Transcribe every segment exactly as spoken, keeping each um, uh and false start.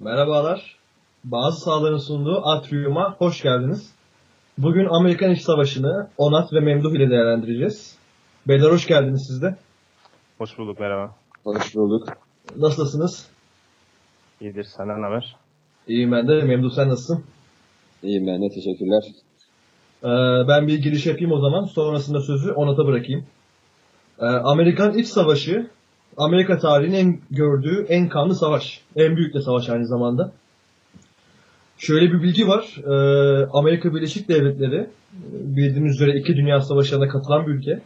Merhabalar. Bazı sahaların sunduğu Atrium'a hoş geldiniz. Bugün Amerikan İç Savaşı'nı Onat ve Memduh ile değerlendireceğiz. Beyler hoş geldiniz siz de. Hoş bulduk, merhaba. Hoş bulduk. Nasılsınız? İyidir, senden haber? İyiyim ben de. Memduh sen nasılsın? İyiyim ben de, teşekkürler. Ee, ben bir giriş yapayım o zaman. Sonrasında sözü Onat'a bırakayım. Ee, Amerikan İç Savaşı, Amerika tarihinin en gördüğü en kanlı savaş. En büyük de savaş aynı zamanda. Şöyle bir bilgi var. Ee, Amerika Birleşik Devletleri bildiğiniz üzere iki Dünya Savaşı'na katılan bir ülke.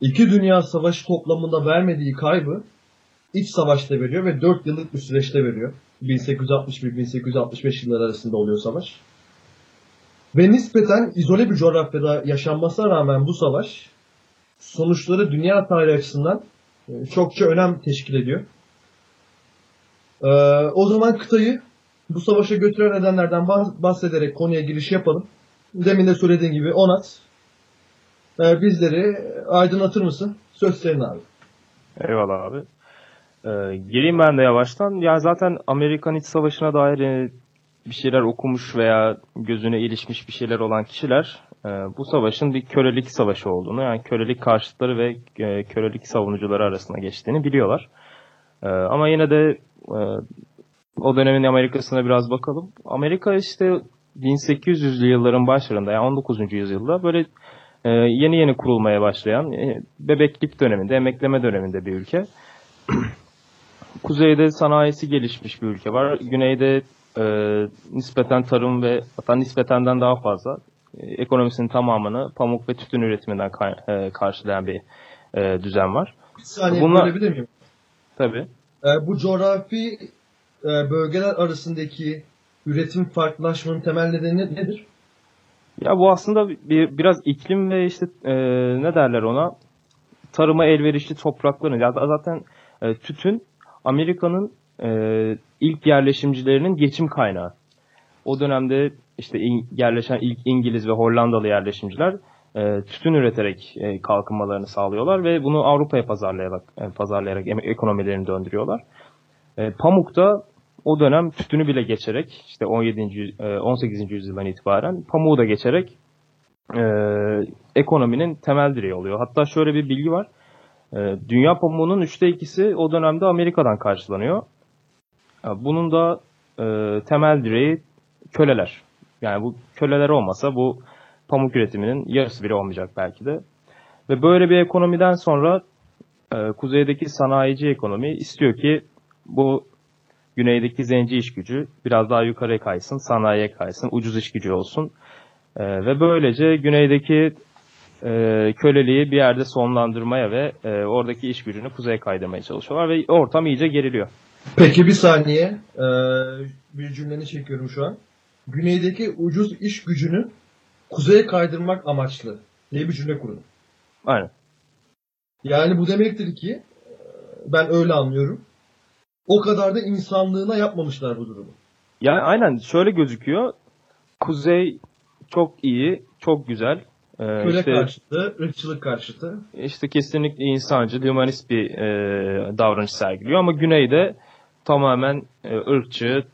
İki Dünya Savaşı toplamında vermediği kaybı iç savaşta veriyor ve dört yıllık bir süreçte veriyor. bin sekiz yüz altmış bir bin sekiz yüz altmış beş yılları arasında oluyor savaş. Ve nispeten izole bir coğrafyada yaşanmasına rağmen bu savaş sonuçları dünya tarihi açısından çokça önem teşkil ediyor. Ee, o zaman kıtayı bu savaşa götüren nedenlerden bahsederek konuya giriş yapalım. Demin de söylediğim gibi Onat, e, bizleri aydınlatır mısın? Söz senin abi. Eyvallah abi. Ee, geleyim ben de yavaştan. Ya zaten Amerikan İç Savaşı'na dair e, bir şeyler okumuş veya gözüne ilişmiş bir şeyler olan kişiler e, bu savaşın bir kölelik savaşı olduğunu, yani kölelik karşıtları ve e, kölelik savunucuları arasında geçtiğini biliyorlar. E, ama yine de e, o dönemin Amerika'sına biraz bakalım. Amerika işte bin sekiz yüzlü yılların başlarında, yani on dokuzuncu yüzyılda böyle e, yeni yeni kurulmaya başlayan e, bebeklik döneminde, emekleme döneminde bir ülke. Kuzeyde sanayisi gelişmiş bir ülke var. Güneyde e, nispeten tarım ve hatta nispetenden daha fazla e, ekonomisinin tamamını pamuk ve tütün üretiminden kay, e, karşılayan bir e, düzen var. Bir saniye Bunlar... görebilir miyim? Tabii. E, bu coğrafi e, bölgeler arasındaki üretim farklılaşmanın temel nedeni nedir? Ya bu aslında bir, biraz iklim ve işte e, ne derler ona? Tarıma elverişli toprakların. Ya zaten e, tütün Amerika'nın e, ilk yerleşimcilerinin geçim kaynağı. O dönemde işte in, yerleşen ilk İngiliz ve Hollandalı yerleşimciler e, tütün üreterek e, kalkınmalarını sağlıyorlar ve bunu Avrupa'ya pazarlayarak e, pazarlayarak ekonomilerini döndürüyorlar. E, pamuk da o dönem tütünü bile geçerek işte on yedinci on sekizinci yüzyıldan itibaren pamuğu da geçerek e, ekonominin temel direği oluyor. Hatta şöyle bir bilgi var. Dünya pamuğunun üçte ikisi o dönemde Amerika'dan karşılanıyor. Bunun da e, temel direği köleler. Yani bu köleler olmasa bu pamuk üretiminin yarısı bile olmayacak belki de. Ve böyle bir ekonomiden sonra e, kuzeydeki sanayici ekonomi istiyor ki bu güneydeki zenci iş gücü biraz daha yukarıya kaysın, sanayiye kaysın, ucuz iş gücü olsun. E, ve böylece güneydeki Ee, köleliği bir yerde sonlandırmaya ve e, oradaki iş gücünü kuzeye kaydırmaya çalışıyorlar ve ortam iyice geriliyor. Peki bir saniye, ee, bir cümleni çekiyorum şu an. Güneydeki ucuz iş gücünü kuzeye kaydırmak amaçlı diye bir cümle kurun. Aynen. Yani bu demektir ki, ben öyle anlıyorum, o kadar da insanlığına yapmamışlar bu durumu. Yani aynen şöyle gözüküyor, kuzey çok iyi, çok güzel. Köle işte, karşıtı, ırkçılık karşıtı. İşte kesinlikle insancı, hümanist bir e, davranış sergiliyor ama güneyde tamamen e, ırkçı,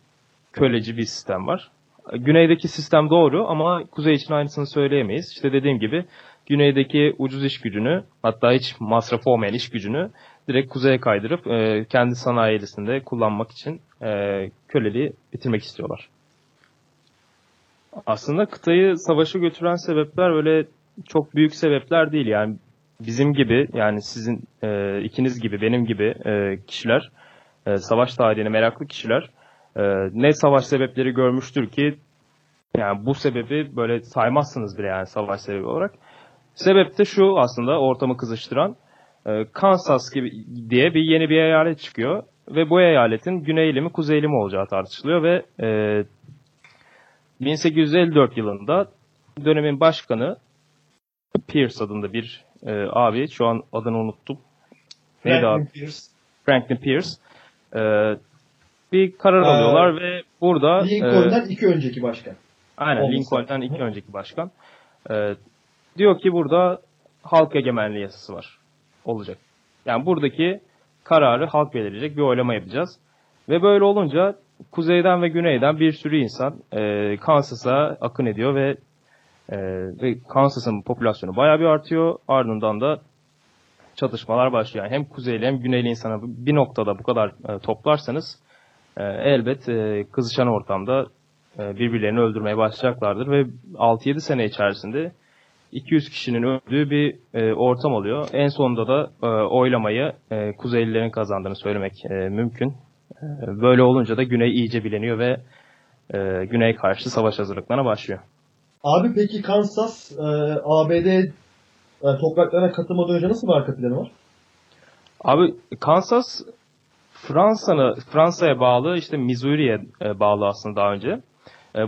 köleci bir sistem var. Güneydeki sistem doğru ama kuzey için aynısını söyleyemeyiz. İşte dediğim gibi güneydeki ucuz iş gücünü, hatta hiç masrafı olmayan iş gücünü direkt kuzeye kaydırıp e, kendi sanayilisinde kullanmak için e, köleliği bitirmek istiyorlar. Aslında kıtayı savaşa götüren sebepler öyle çok büyük sebepler değil. Yani bizim gibi, yani sizin e, ikiniz gibi, benim gibi e, kişiler, e, savaş tarihine meraklı kişiler e, ne savaş sebepleri görmüştür ki, yani bu sebebi böyle saymazsınız bile yani savaş sebebi olarak. Sebep de şu aslında ortamı kızıştıran, e, Kansas gibi diye bir yeni bir eyalet çıkıyor ve bu eyaletin güneyli mi kuzeyli mi olacağı tartışılıyor ve e, bin sekiz yüz elli dört yılında dönemin başkanı Pierce adında bir e, abi, şu an adını unuttum. Neydi Franklin abi? Pierce. Franklin Pierce. E, bir karar ee, alıyorlar ve burada... Lincoln'dan e, iki önceki başkan. Aynen, olması. Lincoln'dan iki önceki başkan. E, diyor ki burada halk egemenliği yasası var. Olacak. Yani buradaki kararı halk belirleyecek, bir oylama yapacağız. Ve böyle olunca kuzeyden ve güneyden bir sürü insan e, Kansas'a akın ediyor ve e, ve Kansas'ın popülasyonu bayağı bir artıyor. Ardından da çatışmalar başlıyor. Yani hem kuzeyli hem güneyli insanı bir noktada bu kadar e, toplarsanız e, elbet e, kızışan ortamda e, birbirlerini öldürmeye başlayacaklardır ve altı yedi sene içerisinde iki yüz kişinin öldüğü bir e, ortam oluyor. En sonunda da e, oylamayı e, kuzeylilerin kazandığını söylemek e, mümkün. E, böyle olunca da güney iyice bileniyor ve e, güney karşı savaş hazırlıklarına başlıyor. Abi peki Kansas e, A B D yani topraklarına katılmadan önce nasıl bir arka planı var? Abi Kansas Fransa'ya Fransa'ya bağlı, işte Missouri'ye bağlı aslında daha önce.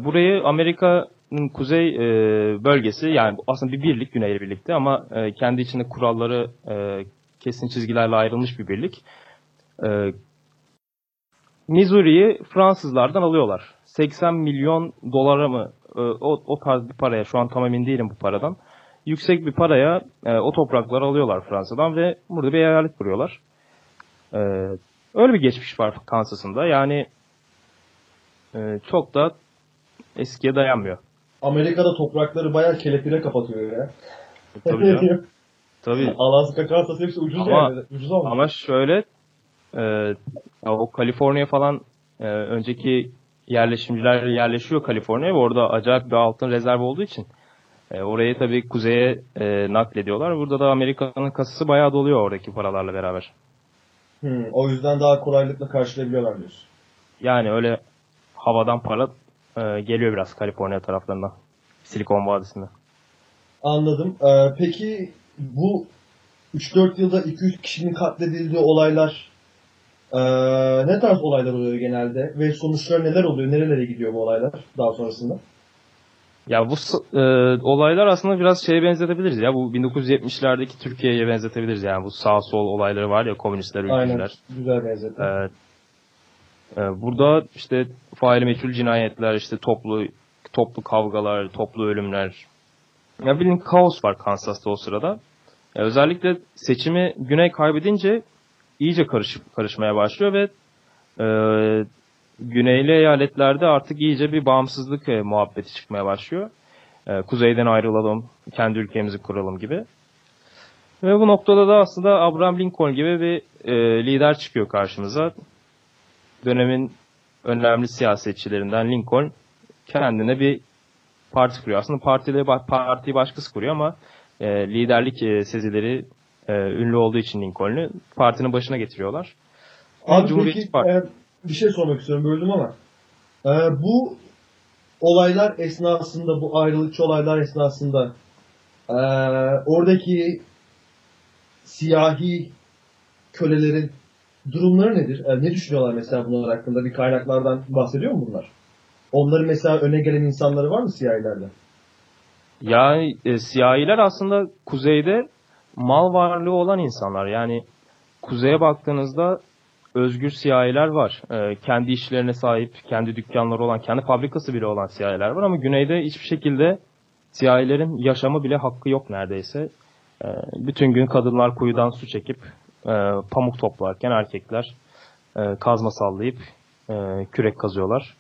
Burayı Amerika'nın kuzey bölgesi, yani aslında bir birlik güneyle birlikte ama kendi içinde kuralları kesin çizgilerle ayrılmış bir birlik. Missouri'yi Fransızlardan alıyorlar. seksen milyon dolara mı o, o tarz bir paraya, şu an tam emin değilim bu paradan. Yüksek bir paraya e, o toprakları alıyorlar Fransa'dan ve burada bir eyalet kuruyorlar. E, öyle bir geçmiş var Kansas'ın da. Yani e, çok da eskiye dayanmıyor. Amerika'da toprakları bayağı kelepire kapatıyor ya. E, tabii canım. Tabii. Alaska, Kansas hepsi ucuz yani. Ucuz olmuyor. Ama şöyle e, o Kaliforniya falan e, önceki yerleşimciler yerleşiyor Kaliforniya'ya ve orada acayip bir altın rezervi olduğu için orayı tabii kuzeye e, naklediyorlar. Burada da Amerika'nın kasası bayağı doluyor oradaki paralarla beraber. Hmm, o yüzden daha kolaylıkla karşılayabiliyorlar diyorsun. Yani öyle havadan para e, geliyor biraz Kaliforniya taraflarından. Silikon Vadisi'nden. Anladım. Ee, peki bu üç dört yılda iki yüz kişinin katledildiği olaylar e, ne tarz olaylar oluyor genelde? Ve sonuçları neler oluyor? Nerelere gidiyor bu olaylar daha sonrasında? Ya bu e, olaylar aslında biraz şeye benzetebiliriz ya, bu bin dokuz yüz yetmişlerdeki Türkiye'ye benzetebiliriz yani, bu sağ sol olayları var ya, komünistler, ülkücüler. Aynen, güzel benzetme. E, e, burada işte faili meçhul cinayetler, işte toplu toplu kavgalar, toplu ölümler. Ya bilin kaos var Kansas'ta o sırada. E, özellikle seçimi Güney kaybedince iyice karış, karışmaya başlıyor ve e, güneyli eyaletlerde artık iyice bir bağımsızlık e, muhabbeti çıkmaya başlıyor. E, kuzeyden ayrılalım, kendi ülkemizi kuralım gibi. Ve bu noktada da aslında Abraham Lincoln gibi bir e, lider çıkıyor karşımıza. Dönemin önemli siyasetçilerinden Lincoln kendine bir parti kuruyor. Aslında partileri, partiyi başkası kuruyor ama e, liderlik e, sezileri e, ünlü olduğu için Lincoln'u partinin başına getiriyorlar. Abi Cumhuriyetçi Parti. E- Bir şey sormak istiyorum, böldüm ama ee, bu olaylar esnasında, bu ayrılıkçı olaylar esnasında ee, oradaki siyahi kölelerin durumları nedir? Ee, ne düşünüyorlar mesela bunlar hakkında? Bir kaynaklardan bahsediyor mu bunlar? Onların mesela öne gelen insanları var mı siyahilerden? Yani e, siyahiler aslında kuzeyde mal varlığı olan insanlar. Yani kuzeye baktığınızda özgür siyahiler var. E, kendi işlerine sahip, kendi dükkanları olan, kendi fabrikası bile olan siyahiler var ama güneyde hiçbir şekilde siyahilerin yaşamı bile hakkı yok neredeyse. E, bütün gün kadınlar kuyudan su çekip e, pamuk toplarken erkekler e, kazma sallayıp e, kürek kazıyorlar.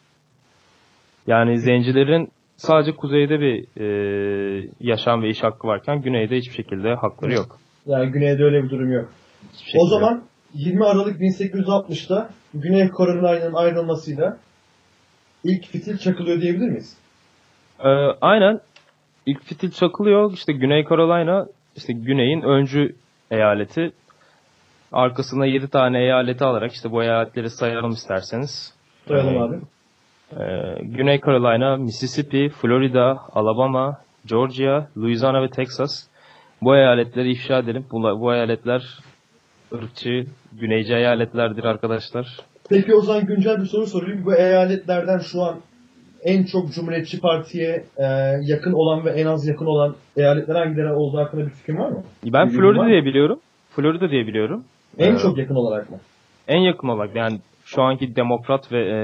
Yani zencilerin sadece kuzeyde bir e, yaşam ve iş hakkı varken güneyde hiçbir şekilde hakları yok. Yani güneyde öyle bir durum yok. Hiçbir o zaman yok. yirmi Aralık bin sekiz yüz altmışta Güney Carolina'nın ayrılmasıyla ilk fitil çakılıyor diyebilir miyiz? Ee, aynen. İlk fitil çakılıyor. İşte Güney Carolina, işte Güney'in öncü eyaleti. Arkasına yedi tane eyaleti alarak, işte bu eyaletleri sayalım isterseniz. Sayalım abi. Ee, Güney Carolina, Mississippi, Florida, Alabama, Georgia, Louisiana ve Texas. Bu eyaletleri ifşa edelim. Bu, bu eyaletler ırkçı, güneyci eyaletlerdir arkadaşlar. Peki o zaman güncel bir soru sorayım. Bu eyaletlerden şu an en çok Cumhuriyetçi Parti'ye e, yakın olan ve en az yakın olan eyaletler hangileri olduğu hakkında bir fikrin var mı? Ben bir Florida diye biliyorum. Florida diye biliyorum. En ee, çok yakın olarak mı? En yakın olarak. Yani şu anki demokrat ve e,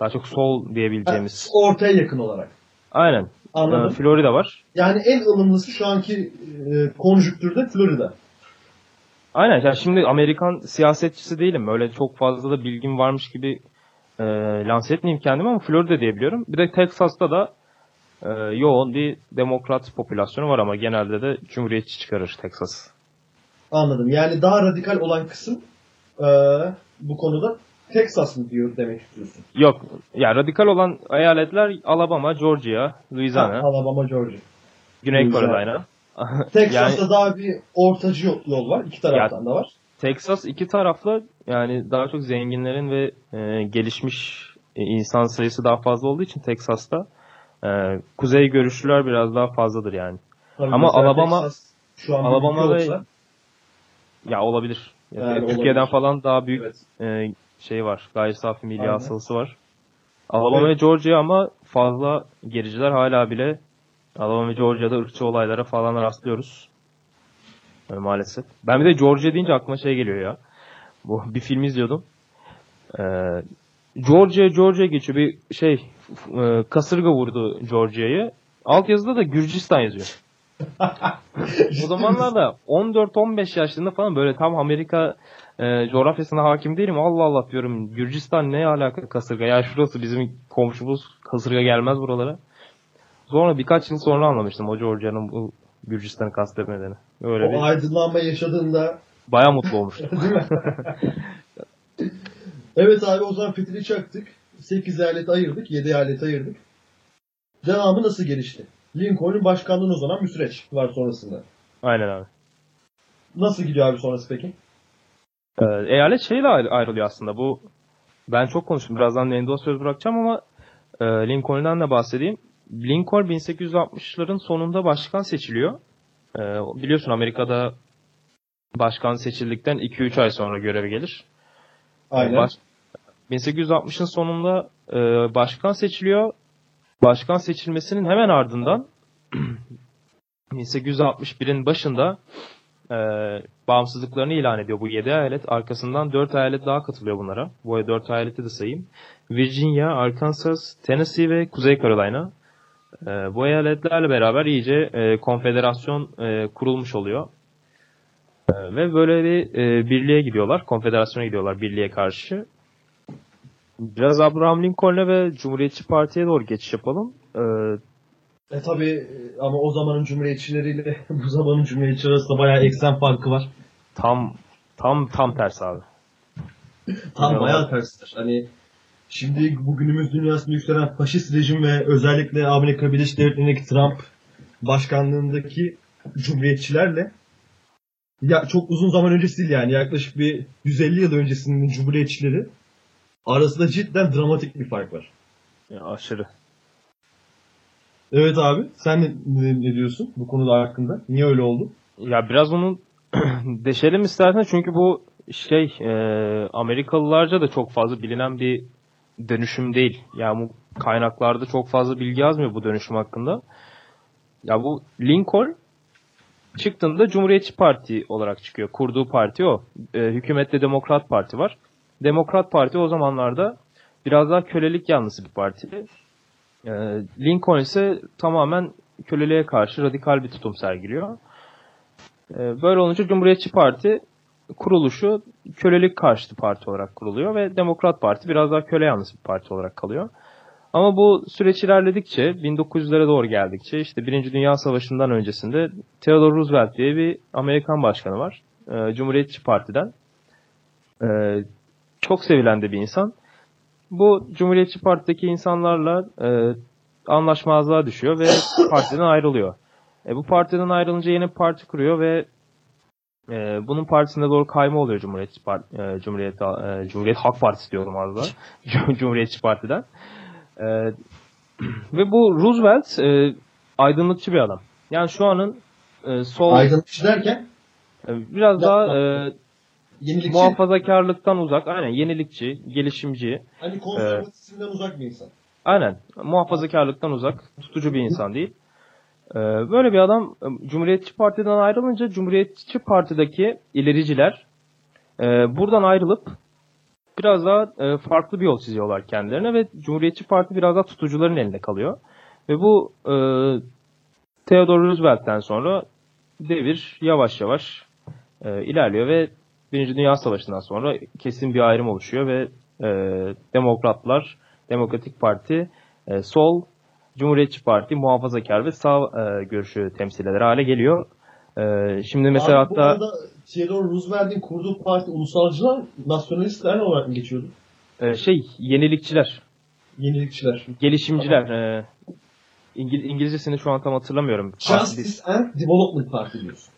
daha çok sol diyebileceğimiz. Yani ortaya yakın olarak. Aynen. Anladım. E, Florida var. Yani en ılımlısı şu anki e, konjüktürde Florida. Aynen. Yani şimdi Amerikan siyasetçisi değilim. Öyle çok fazla da bilgim varmış gibi e, lanse etmeyeyim kendimi ama Florida diyebiliyorum. Bir de Texas'ta da e, yoğun bir demokrat popülasyonu var ama genelde de cumhuriyetçi çıkarır Texas. Anladım. Yani daha radikal olan kısım e, bu konuda Texas mı diyor demek istiyorsun? Yok. Ya radikal olan eyaletler Alabama, Georgia, Louisiana. Ha, Alabama, Georgia. Güney Carolina. Texas'ta yani, daha bir ortacı yol var. İki taraftan ya, da var. Texas iki taraflı yani daha çok zenginlerin ve e, gelişmiş insan sayısı daha fazla olduğu için Texas'ta e, kuzey görüşlüler biraz daha fazladır yani. Tabii ama Alabama Texas, şu an Alabama'da olsa, ya olabilir. Ya, yani Türkiye'den olabilir. Falan daha büyük evet. e, şey var. Gayri safi milli hasılası var. Alabama evet. ve Georgia ama fazla gericiler hala bile Alabama ve Georgia'da ırkçı olaylara falan rastlıyoruz. Yani maalesef. Ben bir de Georgia deyince aklıma şey geliyor ya. Bu bir film izliyordum. Ee, Georgia Georgia geçiyor. Bir şey e, kasırga vurdu Georgia'yı. Altyazıda da Gürcistan yazıyor. O zamanlarda on dört on beş yaşlarında falan böyle tam Amerika e, coğrafyasına hakim değilim. Allah Allah diyorum. Gürcistan ne alaka kasırga? Ya şurası bizim komşumuz. Kasırga gelmez buralara. Sonra birkaç yıl sonra anlamıştım o Georgia'nın bu Gürcistan'ı kastetmediğini. Öyle o bir... aydınlanma yaşadığında... Bayağı mutlu olmuştum. Değil mi? Evet abi o zaman fitili çaktık. sekiz eyalet ayırdık, yedi eyalet ayırdık. Devamı nasıl gelişti? Lincoln'un başkanlığına uzanan bir süreç var sonrasında. Aynen abi. Nasıl gidiyor abi sonrası peki? Ee, eyalet şeyle ayrılıyor aslında. Bu ben çok konuştum. Birazdan Lendo'ya söz bırakacağım ama e, Lincoln'dan da bahsedeyim. Lincoln bin sekiz yüz altmışların sonunda başkan seçiliyor. Ee, biliyorsun Amerika'da başkan seçildikten iki üç ay sonra görevi gelir. Aynen. Baş, bin sekiz yüz altmışın sonunda e, başkan seçiliyor. Başkan seçilmesinin hemen ardından bin sekiz yüz altmış birin başında e, bağımsızlıklarını ilan ediyor bu yedi eyalet. Arkasından dört eyalet daha katılıyor bunlara. Bu dört eyaleti de sayayım. Virginia, Arkansas, Tennessee ve Kuzey Carolina. Ee, bu eyaletlerle beraber iyice e, konfederasyon e, kurulmuş oluyor. E, ve böyle bir e, birliğe gidiyorlar. Konfederasyona gidiyorlar birliğe karşı. Biraz Abraham Lincoln'e ve Cumhuriyetçi Parti'ye doğru geçiş yapalım. E, e tabii ama o zamanın Cumhuriyetçileriyle bu zamanın Cumhuriyetçileri arasında bayağı eksen farkı var. Tam tam tam tersi abi. Tam yani bayağı tersidir. Hani şimdi bugünümüz dünyasında yükselen faşist rejim ve özellikle Amerika Birleşik Devletleri'ndeki Trump başkanlığındaki cumhuriyetçilerle ya çok uzun zaman öncesi değil yani yaklaşık bir yüz elli yıl öncesinin cumhuriyetçileri arasında cidden dramatik bir fark var. Ya aşırı. Evet abi sen ne, ne diyorsun bu konuda hakkında? Niye öyle oldu? Ya biraz onu deşelim istersen çünkü bu şey e, Amerikalılarca da çok fazla bilinen bir dönüşüm değil. Yani bu kaynaklarda çok fazla bilgi yazmıyor bu dönüşüm hakkında. Ya bu Lincoln çıktığında Cumhuriyetçi Parti olarak çıkıyor. Kurduğu parti o. E, hükümette Demokrat Parti var. Demokrat Parti o zamanlarda biraz daha kölelik yanlısı bir parti. E, Lincoln ise tamamen köleliğe karşı radikal bir tutum sergiliyor. E, böyle olunca Cumhuriyetçi Parti kuruluşu kölelik karşıtı parti olarak kuruluyor ve Demokrat Parti biraz daha köle yanlısı bir parti olarak kalıyor. Ama bu süreç ilerledikçe bin dokuz yüzlere doğru geldikçe işte Birinci Dünya Savaşı'ndan öncesinde Theodore Roosevelt diye bir Amerikan başkanı var. E, Cumhuriyetçi Parti'den. E, çok sevilen de bir insan. Bu Cumhuriyetçi Parti'deki insanlarla e, anlaşmazlığa düşüyor ve partiden ayrılıyor. E, bu partiden ayrılınca yeni bir parti kuruyor ve bunun partisinde doğru kayma oluyor Cumhuriyetçi Parti, Cumhuriyet, Cumhuriyet Halk Partisi diyorum az da. Cumhuriyetçi Parti'den. Ve bu Roosevelt aydınlıkçı bir adam. Yani şu anın sol... Aydınlıkçı derken? Biraz daha e, muhafazakarlıktan uzak. Aynen yenilikçi, gelişimci. Hani konservatizmden e, uzak bir insan. Aynen muhafazakarlıktan uzak, tutucu bir insan değil. Böyle bir adam Cumhuriyetçi Parti'den ayrılınca Cumhuriyetçi Parti'deki ilericiler buradan ayrılıp biraz daha farklı bir yol çiziyorlar kendilerine ve Cumhuriyetçi Parti biraz daha tutucuların elinde kalıyor. Ve bu Theodore Roosevelt'ten sonra devir yavaş yavaş ilerliyor ve Birinci Dünya Savaşı'ndan sonra kesin bir ayrım oluşuyor ve e, Demokratlar, Demokratik Parti, e, Sol, Cumhuriyetçi Parti, Muhafazakar ve Sağ e, görüşü temsil eder hale geliyor. E, şimdi mesela abi, hatta... Theodore Roosevelt'in kurduğu parti ulusalcılar, nasyonalistler olarak mı geçiyordu? E, şey, yenilikçiler. Yenilikçiler. Gelişimciler. Tamam. E, İngil- İngilizcesini şu an tam hatırlamıyorum. Justice Parti... and Development Parti diyorsun.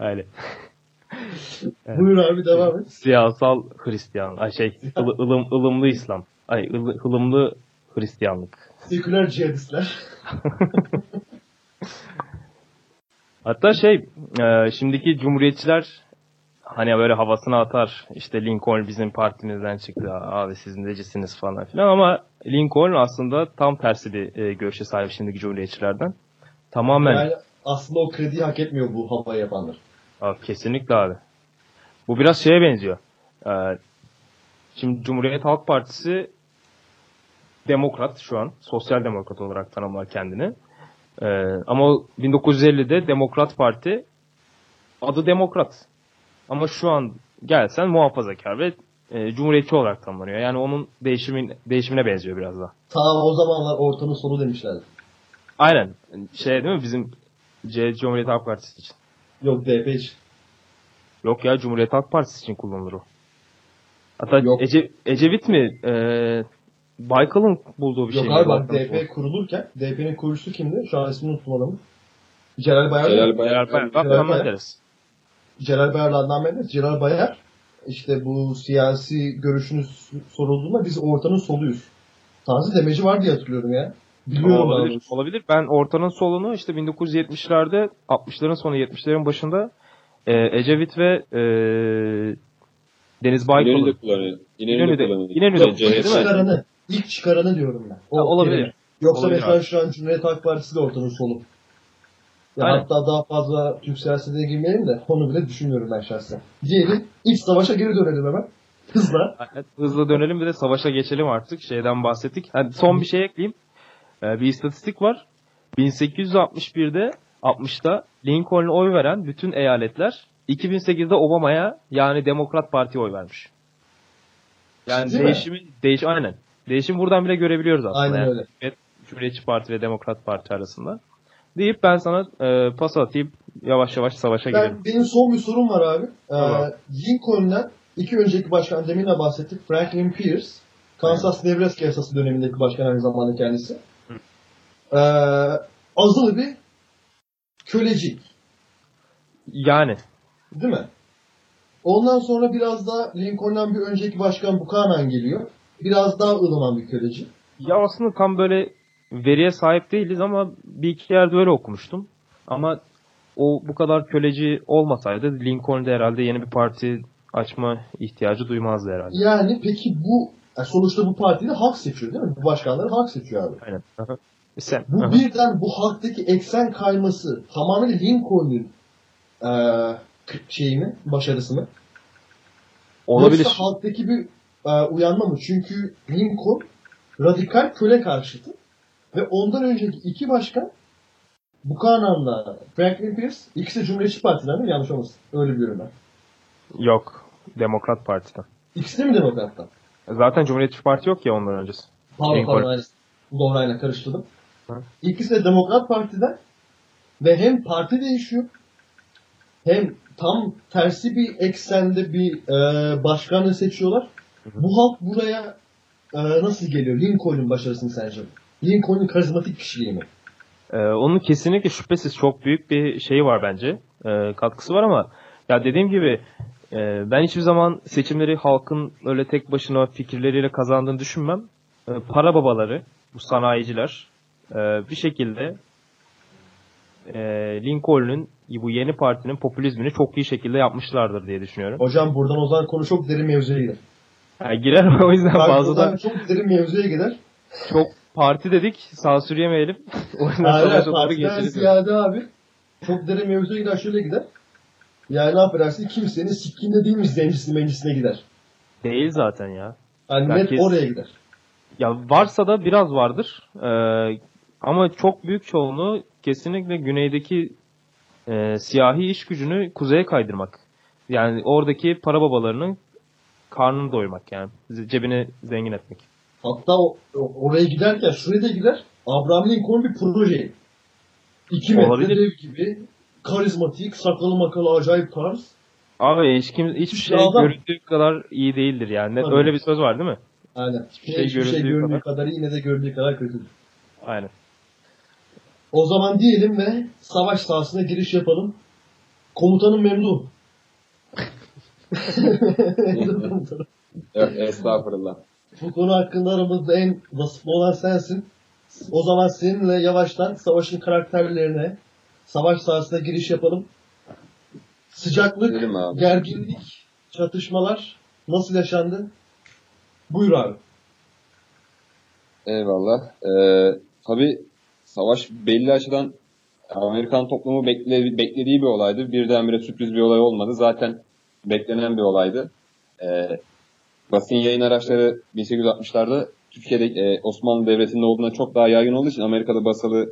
Öyle. Evet. Buyur abi, devam et. Siyasal Hristiyan, ay şey, ıl- ılım, ılımlı İslam, ay ıl- ılımlı Hristiyanlık. Seküler cihadistler. Hatta şey, e, şimdiki cumhuriyetçiler hani böyle havasını atar, işte Lincoln bizim partimizden çıktı abi, siz necisiniz falan filan, ama Lincoln aslında tam tersi bir e, görüşe sahip şimdiki cumhuriyetçilerden. Tamamen. Yani aslında o krediyi hak etmiyor bu havayı yapanlar. Abi, kesinlikle abi. Bu biraz şeye benziyor. Ee, şimdi Cumhuriyet Halk Partisi demokrat şu an. Sosyal demokrat olarak tanımlar kendini. Ee, ama bin dokuz yüz ellide Demokrat Parti adı demokrat. Ama şu an gelsen muhafazakar ve e, cumhuriyetçi olarak tanımlanıyor. Yani onun değişimin, değişimine benziyor biraz daha. Tamam, o zamanlar ortanın sonu demişlerdi. Aynen. Şey değil mi bizim C- Cumhuriyet Halk Partisi için? Yok, D P için. Yok ya, Cumhuriyet Halk Partisi için kullanılır o. Hatta Ece- Ecevit mi? Ee, Baykal'ın bulduğu bir şey mi? Yok abi, bak D P kurulurken, D P'nin kurucusu kimdi? Şu an ismini unuttum adamı. Celal Bayar. Celal Bayar. Bak anlam ederiz. Celal Bayar'la anlam ederiz. Celal Bayar, işte bu siyasi görüşünüz sorulduğunda biz ortanın soluyuz. Tanrı demeci var diye hatırlıyorum ya. Biliyorum, olabilir, abi. Olabilir. Ben ortanın solunu işte bin dokuz yüz yetmişlerde, altmışların sonu, yetmişlerin başında e, Ecevit ve e, Deniz Baykal'ın İnönü de kullanıyor. İnönü de kullanıyor. İnönü de kullanıyor. İlk çıkaranı diyorum ben. O, ha, olabilir. Yerine. Yoksa olabilir mesela abi. Şu an Cumhuriyet Halk Partisi de ortanın solu. Ya hatta daha fazla Türk siyasetine girmeyelim de onu bile düşünmüyorum ben şahsen. Diyelim iç savaşa geri dönelim hemen. Hızla. Evet, hızla dönelim, bir de savaşa geçelim artık. Şeyden bahsettik. Yani son bir şey ekleyeyim. Bir istatistik var. bin sekiz yüz altmış birde altmışta Lincoln'e oy veren bütün eyaletler iki bin sekizde Obama'ya, yani Demokrat Parti'ye oy vermiş. Yani değişimin değiş aynen. Değişim buradan bile görebiliyoruz aslında. Aynen yani. Öyle. Evet, Cumhuriyetçi Parti ve Demokrat Parti arasında. Deyip ben sana e, pas atayım, yavaş yavaş savaşa ben, girelim. Benim son bir sorum var abi. Tamam. Ee, Lincoln'den iki önceki başkan, demin de bahsettik, Franklin Pierce, Kansas Nebraska yasası dönemindeki başkan aynı zamanda kendisi. Ee, azılı bir kölecik. Yani. Değil mi? Ondan sonra biraz daha Lincoln'dan bir önceki başkan Buchanan geliyor. Biraz daha ılıman bir kölecik. Ya aslında tam böyle veriye sahip değiliz ama bir iki yerde öyle okumuştum. Ama o bu kadar köleci olmasaydı Lincoln'da herhalde yeni bir parti açma ihtiyacı duymazdı herhalde. Yani peki bu, yani sonuçta bu partiyi de halk seçiyor değil mi? Bu başkanları halk seçiyor abi. Aynen. Sen, bu aha. Birden bu halktaki eksen kayması tamamen Lincoln'un e, şeyi mi, başarısı mı? Olabilir. Yoksa halktaki bir e, uyanma mı? Çünkü Lincoln radikal köle karşıtı ve ondan önceki iki başkan Buchanan'la Franklin Pierce, ikisi Cumhuriyetçi Parti'den değil mi? Yanlış olmasın. Öyle biliyorum ben. Yok. Demokrat Parti'den. İkisi de mi Demokrat'tan? Zaten Cumhuriyetçi Parti yok ya ondan öncesi. Pardon pardon. Doğrayla karıştırdım. İkisi de Demokrat Parti'den ve hem parti değişiyor hem tam tersi bir eksende bir e, başkanı seçiyorlar. Hı hı. Bu halk buraya e, nasıl geliyor? Lincoln'un başarısını sence? Lincoln'un karizmatik kişiliği mi? Ee, onun kesinlikle şüphesiz çok büyük bir şeyi var bence. E, katkısı var ama ya dediğim gibi e, ben hiçbir zaman seçimleri halkın öyle tek başına fikirleriyle kazandığını düşünmem. E, para babaları, bu sanayiciler bir şekilde Lincoln'un bu yeni partinin popülizmini çok iyi şekilde yapmışlardır diye düşünüyorum. Hocam buradan o zaman konu çok derin mevzuya gider. Yani girer ama o yüzden fazla da... Çok derin mevzuya gider. Çok parti dedik, sansürleyemeyelim. O yüzden aynen, partiden ziyade abi çok derin mevzuya gider, şöyle gider. Yani ne yaparsın, kimsenin sikkinde değilmiş zencisi mencisine gider. Değil zaten ya. Yani net herkes... oraya gider. Ya varsa da biraz vardır. Ee, ama çok büyük çoğunluğu kesinlikle güneydeki e, siyahi iş gücünü kuzeye kaydırmak. yani oradaki para babalarının karnını doyurmak yani. Cebini zengin etmek. Hatta o, oraya giderken şuraya da gider. Abraham Lincoln bir proje. İki metre dev gibi. Karizmatik, sakalı makalı acayip tarz. Abi hiç, kim, hiçbir şey adam... göründüğü kadar iyi değildir yani. Aynen. Öyle bir söz var değil mi? Aynen. Hiçbir şey, hiçbir göründüğü, şey göründüğü kadar, kadar iyi, yine de göründüğü kadar kötüdür. Aynen. O zaman diyelim ve savaş sahasına giriş yapalım. Komutanım Memduh. Yok, estağfurullah. Bu konu hakkında aramızda en vasıflı olan sensin. O zaman seninle yavaştan savaşın karakterlerine, savaş sahasına giriş yapalım. Sıcaklık, gerginlik, çatışmalar nasıl yaşandı? Buyur abi. Eyvallah. Ee, tabii savaş belli açıdan Amerikan toplumu bekle, beklediği bir olaydı. Birdenbire sürpriz bir olay olmadı. Zaten beklenen bir olaydı. Ee, basın yayın araçları bin sekiz yüz altmışlarda Türkiye'de e, Osmanlı Devleti'nin olduğuna çok daha yaygın olduğu için Amerika'da basılı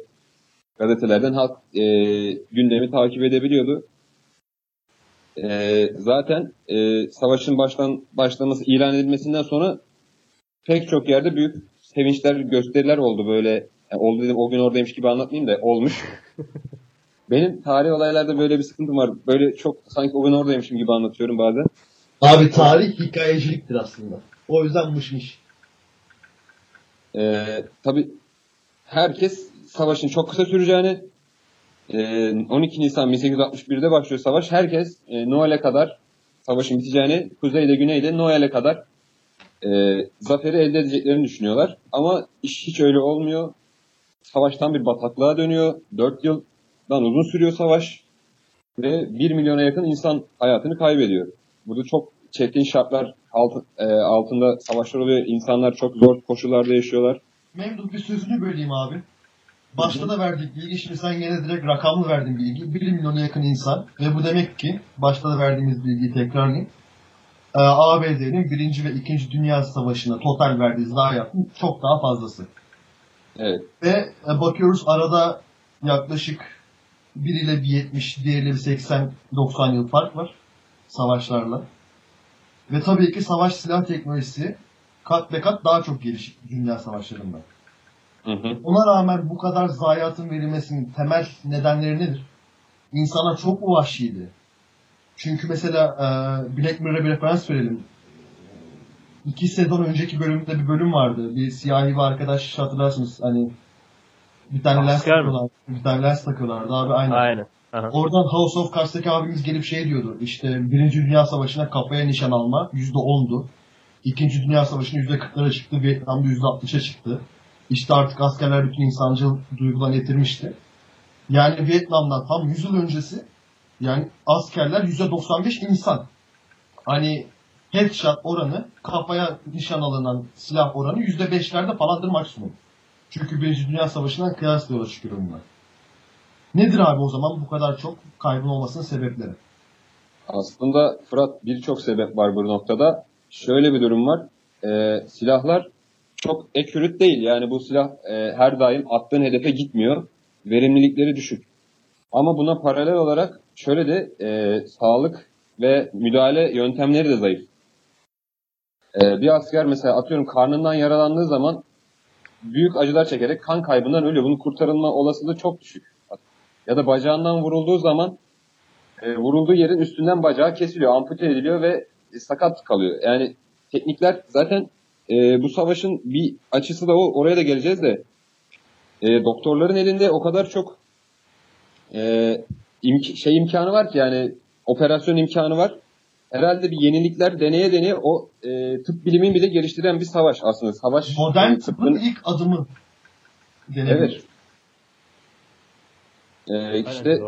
gazetelerden halk e, gündemi takip edebiliyordu. E, zaten e, savaşın baştan, başlaması ilan edilmesinden sonra pek çok yerde büyük sevinçler, gösteriler oldu böyle. Yani oldu dedim, o gün oradaymış gibi anlatmayayım da olmuş. Benim tarih olaylarda böyle bir sıkıntım var. Böyle çok sanki o gün oradaymışım gibi anlatıyorum bazen. Abi tarih hikayeciliktir aslında. O yüzden mışmış. Ee, tabii herkes savaşın çok kısa süreceğini, on iki Nisan bin sekiz yüz altmış birde başlıyor savaş. Herkes Noel'e kadar savaşın biteceğini, kuzeyde güneyde Noel'e kadar e, zaferi elde edeceklerini düşünüyorlar. Ama iş hiç öyle olmuyor. Savaştan bir bataklığa dönüyor. Dört yıldan uzun sürüyor savaş. Ve bir milyona yakın insan hayatını kaybediyor. Burada çok çetin şartlar alt, e, altında savaşlar oluyor. İnsanlar çok zor koşullarda yaşıyorlar. Memduh, bir sözünü böleyim abi. Başta da verdik bilgi. Şimdi sen gene direkt rakamlı verdin bilgi. bir milyona yakın insan. Ve bu demek ki, başta da verdiğimiz bilgiyi tekrarlayayım. E, A B D'nin birinci ve ikinci Dünya Savaşı'na total verdiği zayiat çok daha fazlası. Evet. Ve bakıyoruz arada yaklaşık biriyle bir yetmiş, diğeriyle bir seksen doksan yıl fark var savaşlarla. Ve tabii ki savaş silah teknolojisi kat be kat daha çok gelişik dünya savaşlarında. Hı hı. Ona rağmen bu kadar zayiatın verilmesinin temel nedenleri nedir? İnsana çok mu vahşiydi? Çünkü mesela Black Mirror'a bir referans verelim. İki sezon önceki bölümde bir bölüm vardı. Bir siyahi bir arkadaş, hatırlarsınız hani bir tane lens takıyorlardı. Bir tane lens takıyorlardı abi, aynen. Aynen. Aha. Oradan House of Cards'taki abimiz gelip şey diyordu. İşte birinci. Dünya Savaşı'na kafaya nişan alma yüzde ondu. ikinci. Dünya Savaşı'na yüzde kırklara çıktı. Vietnam'da yüzde altmışa çıktı. İşte artık askerler bütün insancıl duygularını getirmişti. Yani Vietnam'dan tam yüz yıl öncesi, yani askerler yüzde doksan beş insan. Hani headshot oranı, kafaya nişan alınan silah oranı yüzde beşlerde falandır maksimum. Çünkü birinci. Dünya Savaşı'ndan kıyasla yola çıkıyor bunlar. Nedir abi o zaman bu kadar çok kaybın olmasının sebepleri? Aslında Fırat, birçok sebep var bu noktada. Şöyle bir durum var. E, silahlar çok ekürüt değil. Yani bu silah e, her daim attığın hedefe gitmiyor. Verimlilikleri düşük. Ama buna paralel olarak şöyle de e, sağlık ve müdahale yöntemleri de zayıf. E, bir asker mesela atıyorum karnından yaralandığı zaman büyük acılar çekerek kan kaybından ölüyor. Bunun kurtarılma olasılığı çok düşük. Ya da bacağından vurulduğu zaman e, vurulduğu yerin üstünden bacağı kesiliyor, ampute ediliyor ve e, sakat kalıyor. Yani teknikler zaten e, bu savaşın bir açısı da o, oraya da geleceğiz de e, doktorların elinde o kadar çok e, imk- şey imkanı var ki, yani operasyon imkanı var. Herhalde bir yenilikler deneye deneye o e, tıp bilimini bile geliştiren bir savaş aslında. Savaş modern tıpın, tıpın ilk adımı denebilir. Evet. Ee, işte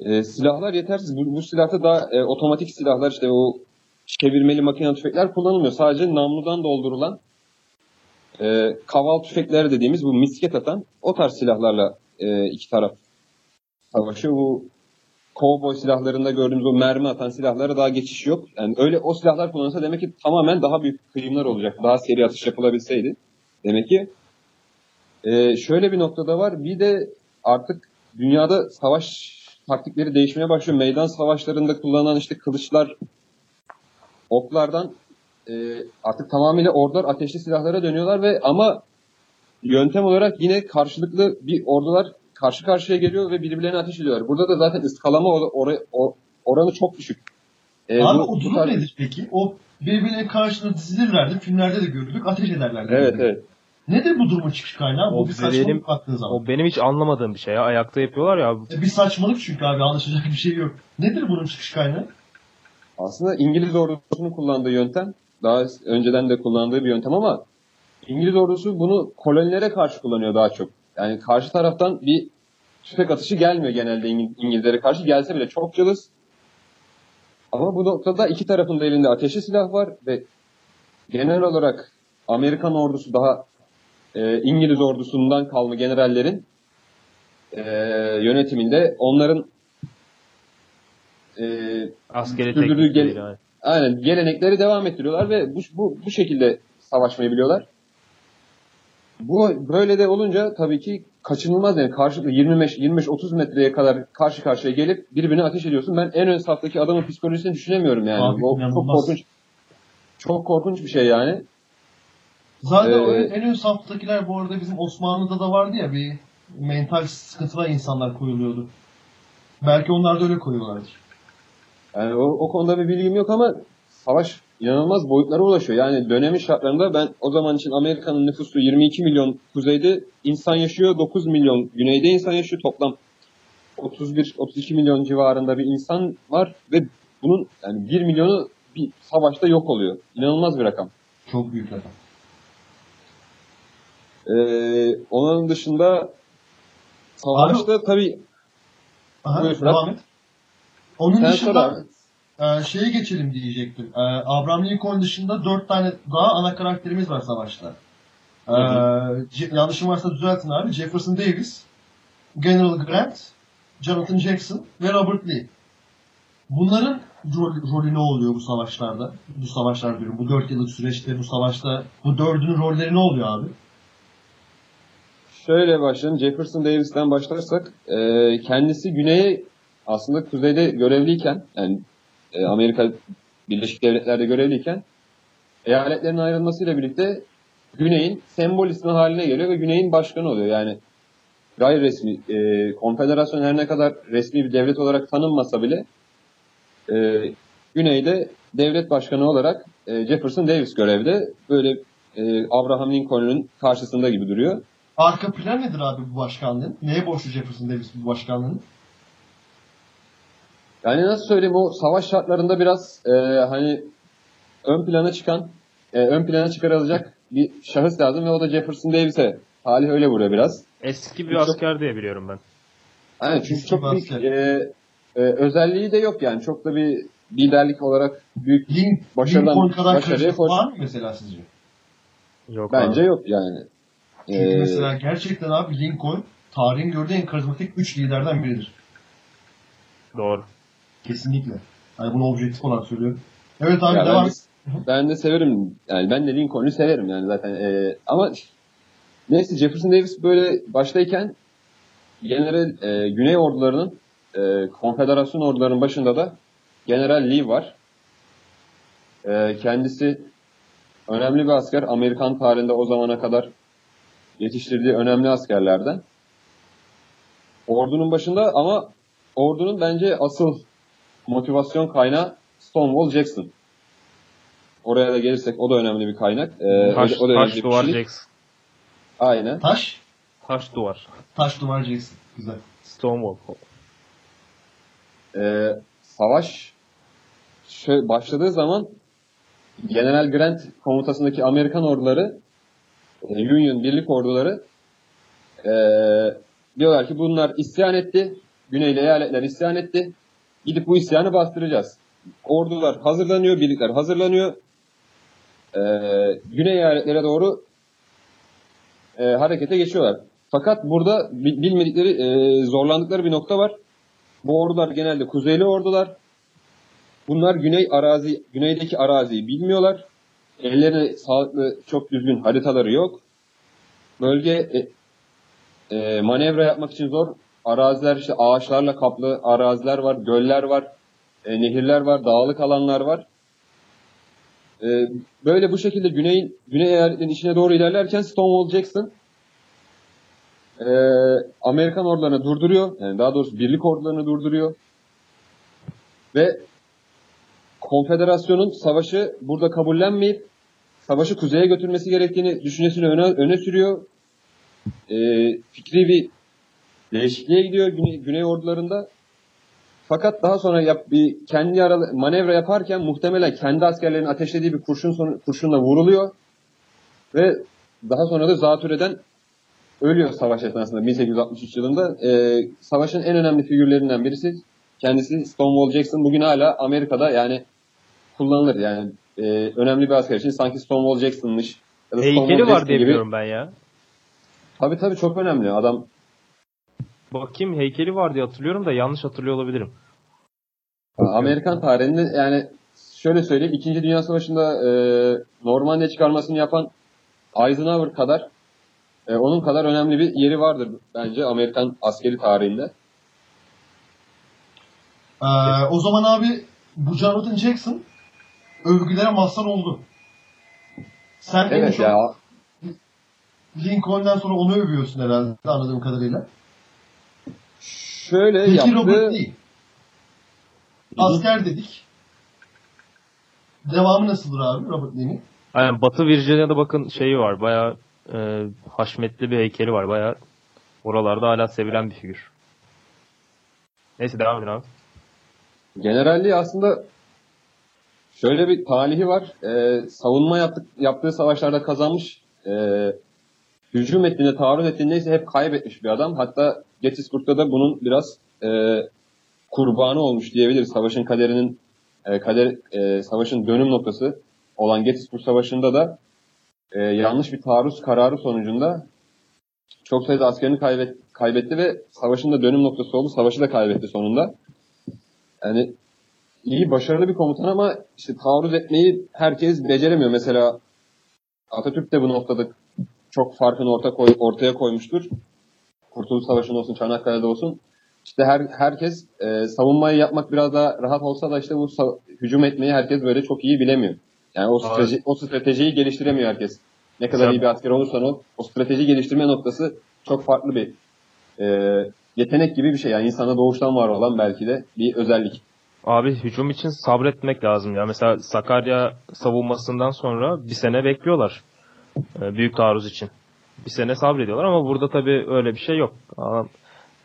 e, silahlar yetersiz. Bu, bu silahta da e, otomatik silahlar, işte o çevirmeli makinalı tüfekler kullanılmıyor. Sadece namludan doldurulan e, kaval tüfekleri dediğimiz bu misket atan o tarz silahlarla e, iki taraf savaşıyor. Bu kovboy silahlarında gördüğümüz o mermi atan silahlara daha geçiş yok. Yani öyle o silahlar kullanılsa demek ki tamamen daha büyük kıyımlar olacak. Daha seri atış yapılabilseydi. Demek ki e, şöyle bir noktada var. Bir de artık dünyada savaş taktikleri değişmeye başlıyor. Meydan savaşlarında kullanılan işte kılıçlar, oklardan e, artık tamamıyla ordular ateşli silahlara dönüyorlar ve ama yöntem olarak yine karşılıklı bir ordular karşı karşıya geliyor ve birbirlerine ateş ediyorlar. Burada da zaten ıskalama or- or- oranı çok düşük. E, Abi bu, o durum tar- nedir peki? O birbirine karşılıklı dizilirlerdi. Filmlerde de gördük. Ateş ederlerdi. Evet, gördük. Evet. Nedir bu durumun çıkış kaynağı? O bu bir saçmalık baktığınız zaman. O benim hiç anlamadığım bir şey ya. Ayakta yapıyorlar ya. E, bir saçmalık çünkü abi. Anlaşılacak bir şey yok. Nedir bunun çıkış kaynağı? Aslında İngiliz ordusunun kullandığı yöntem. Daha önceden de kullandığı bir yöntem ama İngiliz ordusu bunu kolonilere karşı kullanıyor daha çok. Yani karşı taraftan bir tüfek atışı gelmiyor genelde İngilizlere karşı. Gelse bile çok cılız. Ama bu noktada iki tarafın da elinde ateşli silah var ve genel olarak Amerikan ordusu daha e, İngiliz ordusundan kalma generallerin e, yönetiminde onların e, askeri teknikleri gele- yani. Aynen, gelenekleri devam ettiriyorlar ve bu, bu, bu şekilde savaşmayı biliyorlar. Bu böyle de olunca tabii ki kaçınılmaz yani karşılıklı yirmi beş otuz metreye kadar karşı karşıya gelip birbirine ateş ediyorsun. Ben en ön saftaki adamın psikolojisini düşünemiyorum yani. Abi, o, çok korkunç. Çok korkunç bir şey yani. Zaten ee, en ön saftakiler bu arada bizim Osmanlı'da da vardı ya, bir mental sıkıntıda insanlar koyuluyordu. Belki onlar da öyle koyuyorlardır. Yani o, o konuda bir bilgim yok ama savaş inanılmaz boyutlara ulaşıyor. Yani dönemin şartlarında ben o zaman için Amerika'nın nüfusu yirmi iki milyon kuzeyde insan yaşıyor, dokuz milyon güneyde insan yaşıyor. Toplam otuz bir otuz iki milyon civarında bir insan var ve bunun yani bir milyonu bir savaşta yok oluyor. İnanılmaz bir rakam. Çok büyük rakam. Ee, onun dışında savaşta tabii. Aha, devam et. Onun Sen dışında sonra... Ee, şeye geçelim diyecektim. Ee, Abraham Lincoln dışında dört tane daha ana karakterimiz var savaşta. Ee, ce- yanlışım varsa düzeltin abi. Jefferson Davis, General Grant, Jonathan Jackson ve Robert Lee. Bunların rol- rolü ne oluyor bu savaşlarda? Bu savaşlar diyorum. Bu dört yıllık süreçte bu savaşta bu dördünün rolleri ne oluyor abi? Şöyle başlayalım. Jefferson Davis'ten başlarsak e, kendisi güneye aslında kuzeyde görevliyken yani Amerika Birleşik Devletleri'nde görevliyken eyaletlerin ayrılmasıyla birlikte Güney'in sembol ismi haline geliyor ve Güney'in başkanı oluyor. Yani gayri resmi e, konfederasyon her ne kadar resmi bir devlet olarak tanınmasa bile e, Güney'de devlet başkanı olarak e, Jefferson Davis görevde, böyle e, Abraham Lincoln'un karşısında gibi duruyor. Arka plan nedir abi bu başkanlığın? Neye borçlu Jefferson Davis bu başkanlığın? Yani nasıl söyleyeyim, o savaş şartlarında biraz e, hani ön plana çıkan, e, ön plana çıkarılacak bir şahıs lazım ve o da Jefferson Davis'e. Hali öyle vuruyor biraz. Eski bir çok, asker diye biliyorum ben. Yani çünkü Eski çok bir e, e, özelliği de yok yani. Çok da bir liderlik olarak büyük Link, başarıdan başarıya koş. Var mı mesela sizce? Yok. Bence abi. Yok yani. Çünkü ee, mesela gerçekten abi Lincoln tarihin gördüğü en karizmatik üç liderden biridir. Doğru. Kesinlikle. Yani bunu objektif olarak söylüyorum. Evet abi, ya devam. Ben de, ben de severim. Yani ben de Lincoln'u severim yani zaten. Ee, ama neyse, Jefferson Davis böyle baştayken general e, Güney ordularının e, konfederasyon ordularının başında da General Lee var. E, kendisi önemli bir asker. Amerikan tarihinde o zamana kadar yetiştirdiği önemli askerlerden. Ordunun başında ama ordunun bence asıl motivasyon kaynağı Stonewall Jackson. Oraya da gelirsek o da önemli bir kaynak. Ee, taş o da taş duvar kişilik. Jackson. Aynen. Taş? Taş duvar. Taş duvar Jackson. Güzel. Stonewall. Ee, savaş şöyle başladığı zaman General Grant komutasındaki Amerikan orduları, Union birlik orduları ee, diyorlar ki bunlar isyan etti. Güneyli eyaletler isyan etti. Gidip bu isyanı bastıracağız. Ordular hazırlanıyor, birlikler hazırlanıyor. Ee, güney eyaletlere doğru e, harekete geçiyorlar. Fakat burada bilmedikleri, e, zorlandıkları bir nokta var. Bu ordular genelde kuzeyli ordular. Bunlar güney arazi, güneydeki araziyi bilmiyorlar. Ellerine sağlıklı, çok düzgün haritaları yok. Bölge e, e, manevra yapmak için zor. araziler işte ağaçlarla kaplı araziler var, göller var, e, nehirler var, dağlık alanlar var. E, böyle bu şekilde güneyin, güney eyaletinin içine doğru ilerlerken Stonewall Jackson e, Amerikan ordularını durduruyor. Yani daha doğrusu birlik ordularını durduruyor. Ve Konfederasyon'un savaşı burada kabullenmeyip savaşı kuzeye götürmesi gerektiğini düşüncesini öne, öne sürüyor. E, fikri bir değişikliğe gidiyor Güney, Güney ordularında. Fakat daha sonra yap, bir kendi aralı, manevra yaparken muhtemelen kendi askerlerinin ateşlediği bir kurşun sonu, kurşunla vuruluyor. Ve daha sonra da zatürreden ölüyor savaş esnasında bin sekiz yüz altmış üç yılında. E, savaşın en önemli figürlerinden birisi. Kendisi Stonewall Jackson bugün hala Amerika'da yani kullanılır. Yani e, önemli bir asker için sanki Stonewall Jackson'mış. Heykeli Stonewall var Jackson diye gibi. Biliyorum ben ya. Tabii tabii çok önemli adam. Bakayım heykeli var diye hatırlıyorum da yanlış hatırlıyor olabilirim. Amerikan tarihinde yani şöyle söyleyeyim İkinci Dünya Savaşı'nda e, Normandiya çıkarmasını yapan Eisenhower kadar e, onun kadar önemli bir yeri vardır bence Amerikan askeri tarihinde. Ee, o zaman abi bu Jonathan Jackson övgülere mazhar oldu. Sen evet en çok ya. Lincoln'dan sonra onu övüyorsun herhalde anladığım kadarıyla. Şöyle peki yaptı. Robert Lee. Asker dedik. Devamı nasıldır abi Robert Lee'nin? Aynen Batı Virginia'da bakın şeyi var. Bayağı e, haşmetli bir heykeli var. Bayağı oralarda hala sevilen bir figür. Neyse devam edin abi. Generalliği aslında şöyle bir talihi var. E, savunma yaptık, yaptığı savaşlarda kazanmış. E, hücum ettiğinde, taarruz ettiğinde neyse hep kaybetmiş bir adam. Hatta Gettysburg'da da bunun biraz e, kurbanı olmuş diyebiliriz. Savaşın kaderinin, e, kader, e, savaşın dönüm noktası olan Gettysburg Savaşı'nda da e, yanlış bir taarruz kararı sonucunda çok sayıda askerini kaybet, kaybetti ve savaşın da dönüm noktası oldu. Savaşı da kaybetti sonunda. Yani iyi, başarılı bir komutan ama işte taarruz etmeyi herkes beceremiyor. Mesela Atatürk de bu noktada çok farkını orta koy, ortaya koymuştur. Kurtuluş Savaşı'nda olsun, Çanakkale'de olsun. İşte her, herkes e, savunmayı yapmak biraz daha rahat olsa da işte bu hücum etmeyi herkes böyle çok iyi bilemiyor. Yani o, strateji, o stratejiyi geliştiremiyor herkes. Ne kadar iyi bir asker olursan ol, o strateji geliştirme noktası çok farklı bir e, yetenek gibi bir şey. Yani insana doğuştan var olan belki de bir özellik. Abi hücum için sabretmek lazım ya. Mesela Sakarya savunmasından sonra bir sene bekliyorlar. Büyük taarruz için. Bir sene sabrediyorlar ama burada tabii öyle bir şey yok.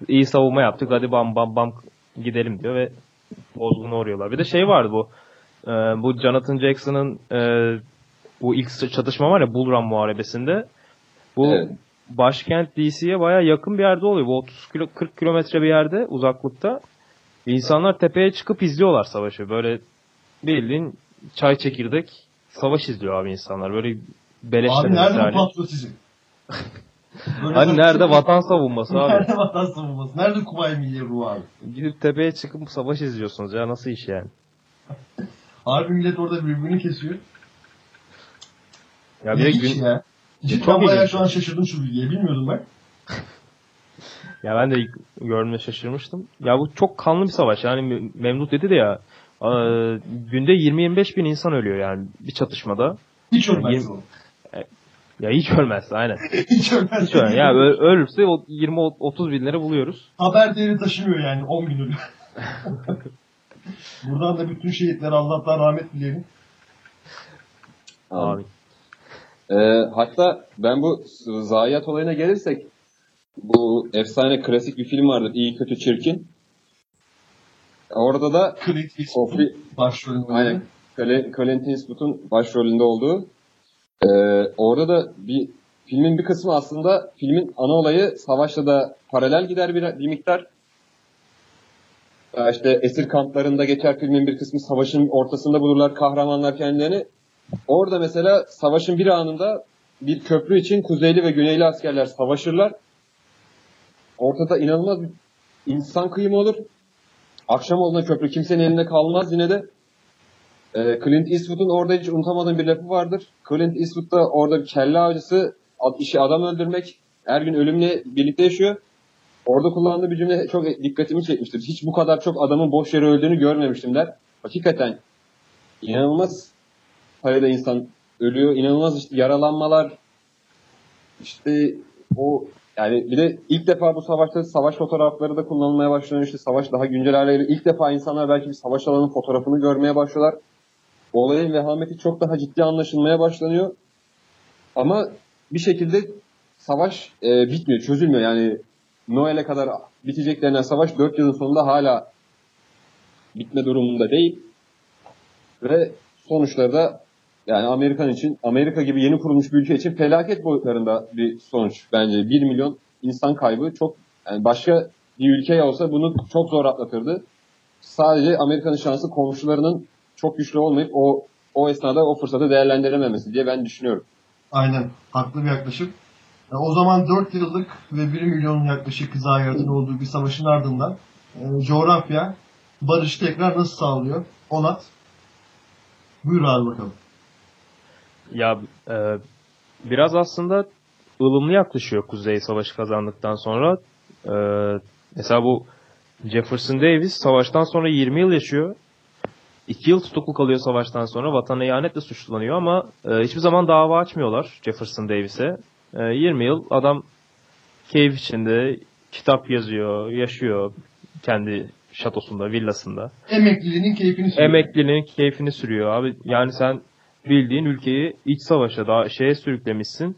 İyi savunma yaptık hadi bam bam bam gidelim diyor ve bozguna uğruyorlar. Bir de şey vardı bu. Bu Jonathan Jackson'ın bu ilk çatışma var ya Bull Run Muharebesi'nde. Bu evet. Başkent D C'ye bayağı yakın bir yerde oluyor. Bu otuz kırk kilometre bir yerde uzaklıkta. İnsanlar tepeye çıkıp izliyorlar savaşı. Böyle bildiğin çay çekirdek savaş izliyor abi insanlar. Böyle beleşler. Abi nerede bu patriotizm? Hani nerede vatan savunması abi? Nerede vatan savunması? Nerede Kuvayi Milli Ruhu abi? Gidip tepeye çıkıp savaş izliyorsunuz ya. Nasıl iş yani? Abi millet orada birbirini kesiyor. Ya bir gün... ya. Cidden bayağı şu an şaşırdım şu bilgiye. Bilmiyordum ben. Ya ben de gördüğümde şaşırmıştım. Ya bu çok kanlı bir savaş. Yani Memduh dedi de ya e, günde yirmi yirmi beş bin insan ölüyor yani bir çatışmada. Hiç ölmez o. Yani ya hiç ölmez aynen. Hiç ölmez. Hiç ölmez. Ya ölürse yirmi otuz binleri buluyoruz. Haber değeri taşımıyor yani on bin ölü. Buradan da bütün şehitlere Allah'tan rahmet dileyelim. Amin. Ee, hatta ben bu zayiat olayına gelirsek bu efsane klasik bir film vardır. İyi Kötü Çirkin. Orada da Clint Eastwood'un başrolünde. Aynen. Clint Eastwood'un başrolünde olduğu. Ee, orada da bir filmin bir kısmı aslında filmin ana olayı savaşla da paralel gider bir, bir miktar. Ee, işte esir kamplarında geçer filmin bir kısmı savaşın ortasında bulurlar kahramanlar kendilerini. Orada mesela savaşın bir anında bir köprü için kuzeyli ve güneyli askerler savaşırlar. Ortada inanılmaz bir insan kıyımı olur. Akşam olduğunda köprü kimsenin elinde kalmaz yine de. E, Clint Eastwood'un orada hiç unutamadığım bir lafı vardır. Clint Eastwood da orada bir kelle avcısı, işi adam öldürmek. Her gün ölümle birlikte yaşıyor. Orada kullandığı bir cümle çok dikkatimi çekmiştir. Hiç bu kadar çok adamın boş yere öldüğünü görmemiştim der. Hakikaten inanılmaz sayıda insan ölüyor. İnanılmaz işte yaralanmalar. İşte o yani bir de ilk defa bu savaşta savaş fotoğrafları da kullanılmaya başlanıyor. İşte savaş daha güncel hale geliyor. İlk defa insanlar belki bir savaş alanının fotoğrafını görmeye başlıyorlar. Olayın vehameti çok daha ciddi anlaşılmaya başlanıyor. Ama bir şekilde savaş e, bitmiyor, çözülmüyor. Yani Noel'e kadar bitecek denen savaş dört yılın sonunda hala bitme durumunda değil. Ve sonuçları da yani Amerikan için, Amerika gibi yeni kurulmuş bir ülke için felaket boyutlarında bir sonuç bence. Bir milyon insan kaybı çok, yani başka bir ülkeye olsa bunu çok zor atlatırdı. Sadece Amerika'nın şansı komşularının çok güçlü olmayıp o o esnada o fırsatı değerlendirememesi diye ben düşünüyorum. Aynen. Haklı bir yaklaşım. O zaman dört yıllık ve bir milyonun yaklaşık zayiatın olduğu bir savaşın ardından e, coğrafya barışı tekrar nasıl sağlıyor? Onat. Buyur abi bakalım. Ya e, biraz aslında ılımlı yaklaşıyor Kuzey Savaşı kazandıktan sonra. E, mesela bu Jefferson Davis savaştan sonra yirmi yıl yaşıyor. iki yıl tutuklu kalıyor savaştan sonra. Vatana ihanetle suçlanıyor ama e, hiçbir zaman dava açmıyorlar Jefferson Davis'e. yirmi yıl adam keyif içinde kitap yazıyor, yaşıyor kendi şatosunda, villasında. Emekliliğinin keyfini sürüyor. Emekliliğinin keyfini sürüyor abi. Yani sen bildiğin ülkeyi iç savaşa daha şeye sürüklemişsin.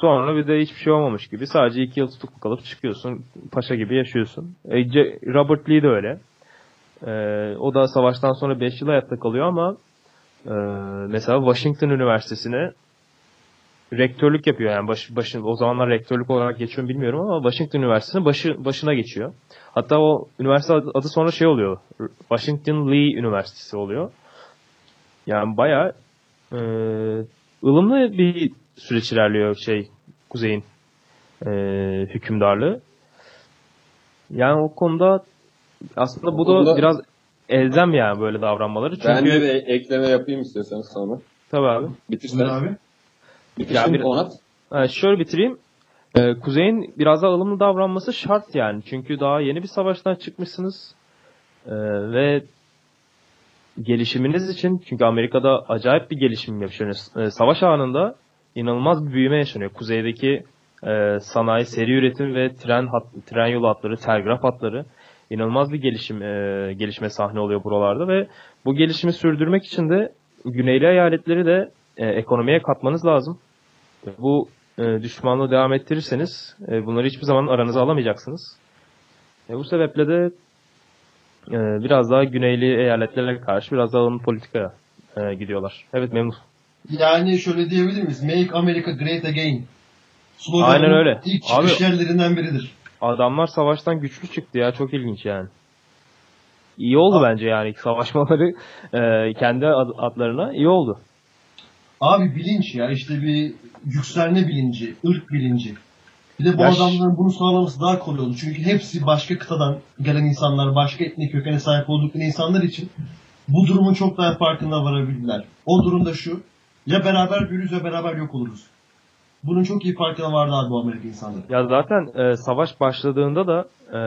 Sonra bir de hiçbir şey olmamış gibi. Sadece iki yıl tutuklu kalıp çıkıyorsun. Paşa gibi yaşıyorsun. Robert Lee de öyle. O da savaştan sonra beş yıl hayatta kalıyor ama mesela Washington Üniversitesi'ne rektörlük yapıyor yani baş, başın, o zamanlar rektörlük olarak geçiyor bilmiyorum ama Washington Üniversitesi'nin başı, başına geçiyor. Hatta o üniversite adı sonra şey oluyor, Washington Lee Üniversitesi oluyor. Yani bayağı e, ılımlı bir süreç ilerliyor şey Kuzey'in e, hükümdarlığı. Yani o konuda aslında bu da biraz elzem yani böyle davranmaları. Çünkü, ben de bir ekleme yapayım istiyorsanız sonra. Tabii abi. Bitirsen abi. Ya bir, Onat. Şöyle bitireyim. Ee, Kuzey'in biraz daha ılımlı davranması şart yani. Çünkü daha yeni bir savaştan çıkmışsınız. Ee, ve gelişiminiz için, çünkü Amerika'da acayip bir gelişim yaşanıyor. Ee, savaş anında inanılmaz bir büyüme yaşanıyor. Kuzeydeki e, sanayi, seri üretim ve tren hat, tren yolu hatları, telgraf hatları inanılmaz bir gelişim e, gelişme sahne oluyor buralarda ve bu gelişimi sürdürmek için de Güneyli eyaletleri de E, ekonomiye katmanız lazım. Bu e, düşmanlığı devam ettirirseniz e, bunları hiçbir zaman aranıza alamayacaksınız. E, bu sebeple de e, biraz daha güneyli eyaletlere karşı biraz daha onun politikaya e, gidiyorlar. Evet memnun. Yani şöyle diyebilir miyiz? Make America Great Again. Sloganın aynen öyle. İlk çıkış abi, yerlerinden biridir. Adamlar savaştan güçlü çıktı ya. Çok ilginç yani. İyi oldu ha. Bence yani savaşmaları e, kendi adlarına iyi oldu. Abi bilinç ya işte bir yükselme bilinci, ırk bilinci. Bir de bu Yaş... adamların bunu sağlaması daha kolay oldu. Çünkü hepsi başka kıtadan gelen insanlar, başka etnik kökene sahip oldukları insanlar için bu durumun çok daha farkında varabildiler. O durumda şu, ya beraber büyürüz ya beraber yok oluruz. Bunun çok iyi farkına vardı abi bu Amerika insanları. Ya zaten e, savaş başladığında da e,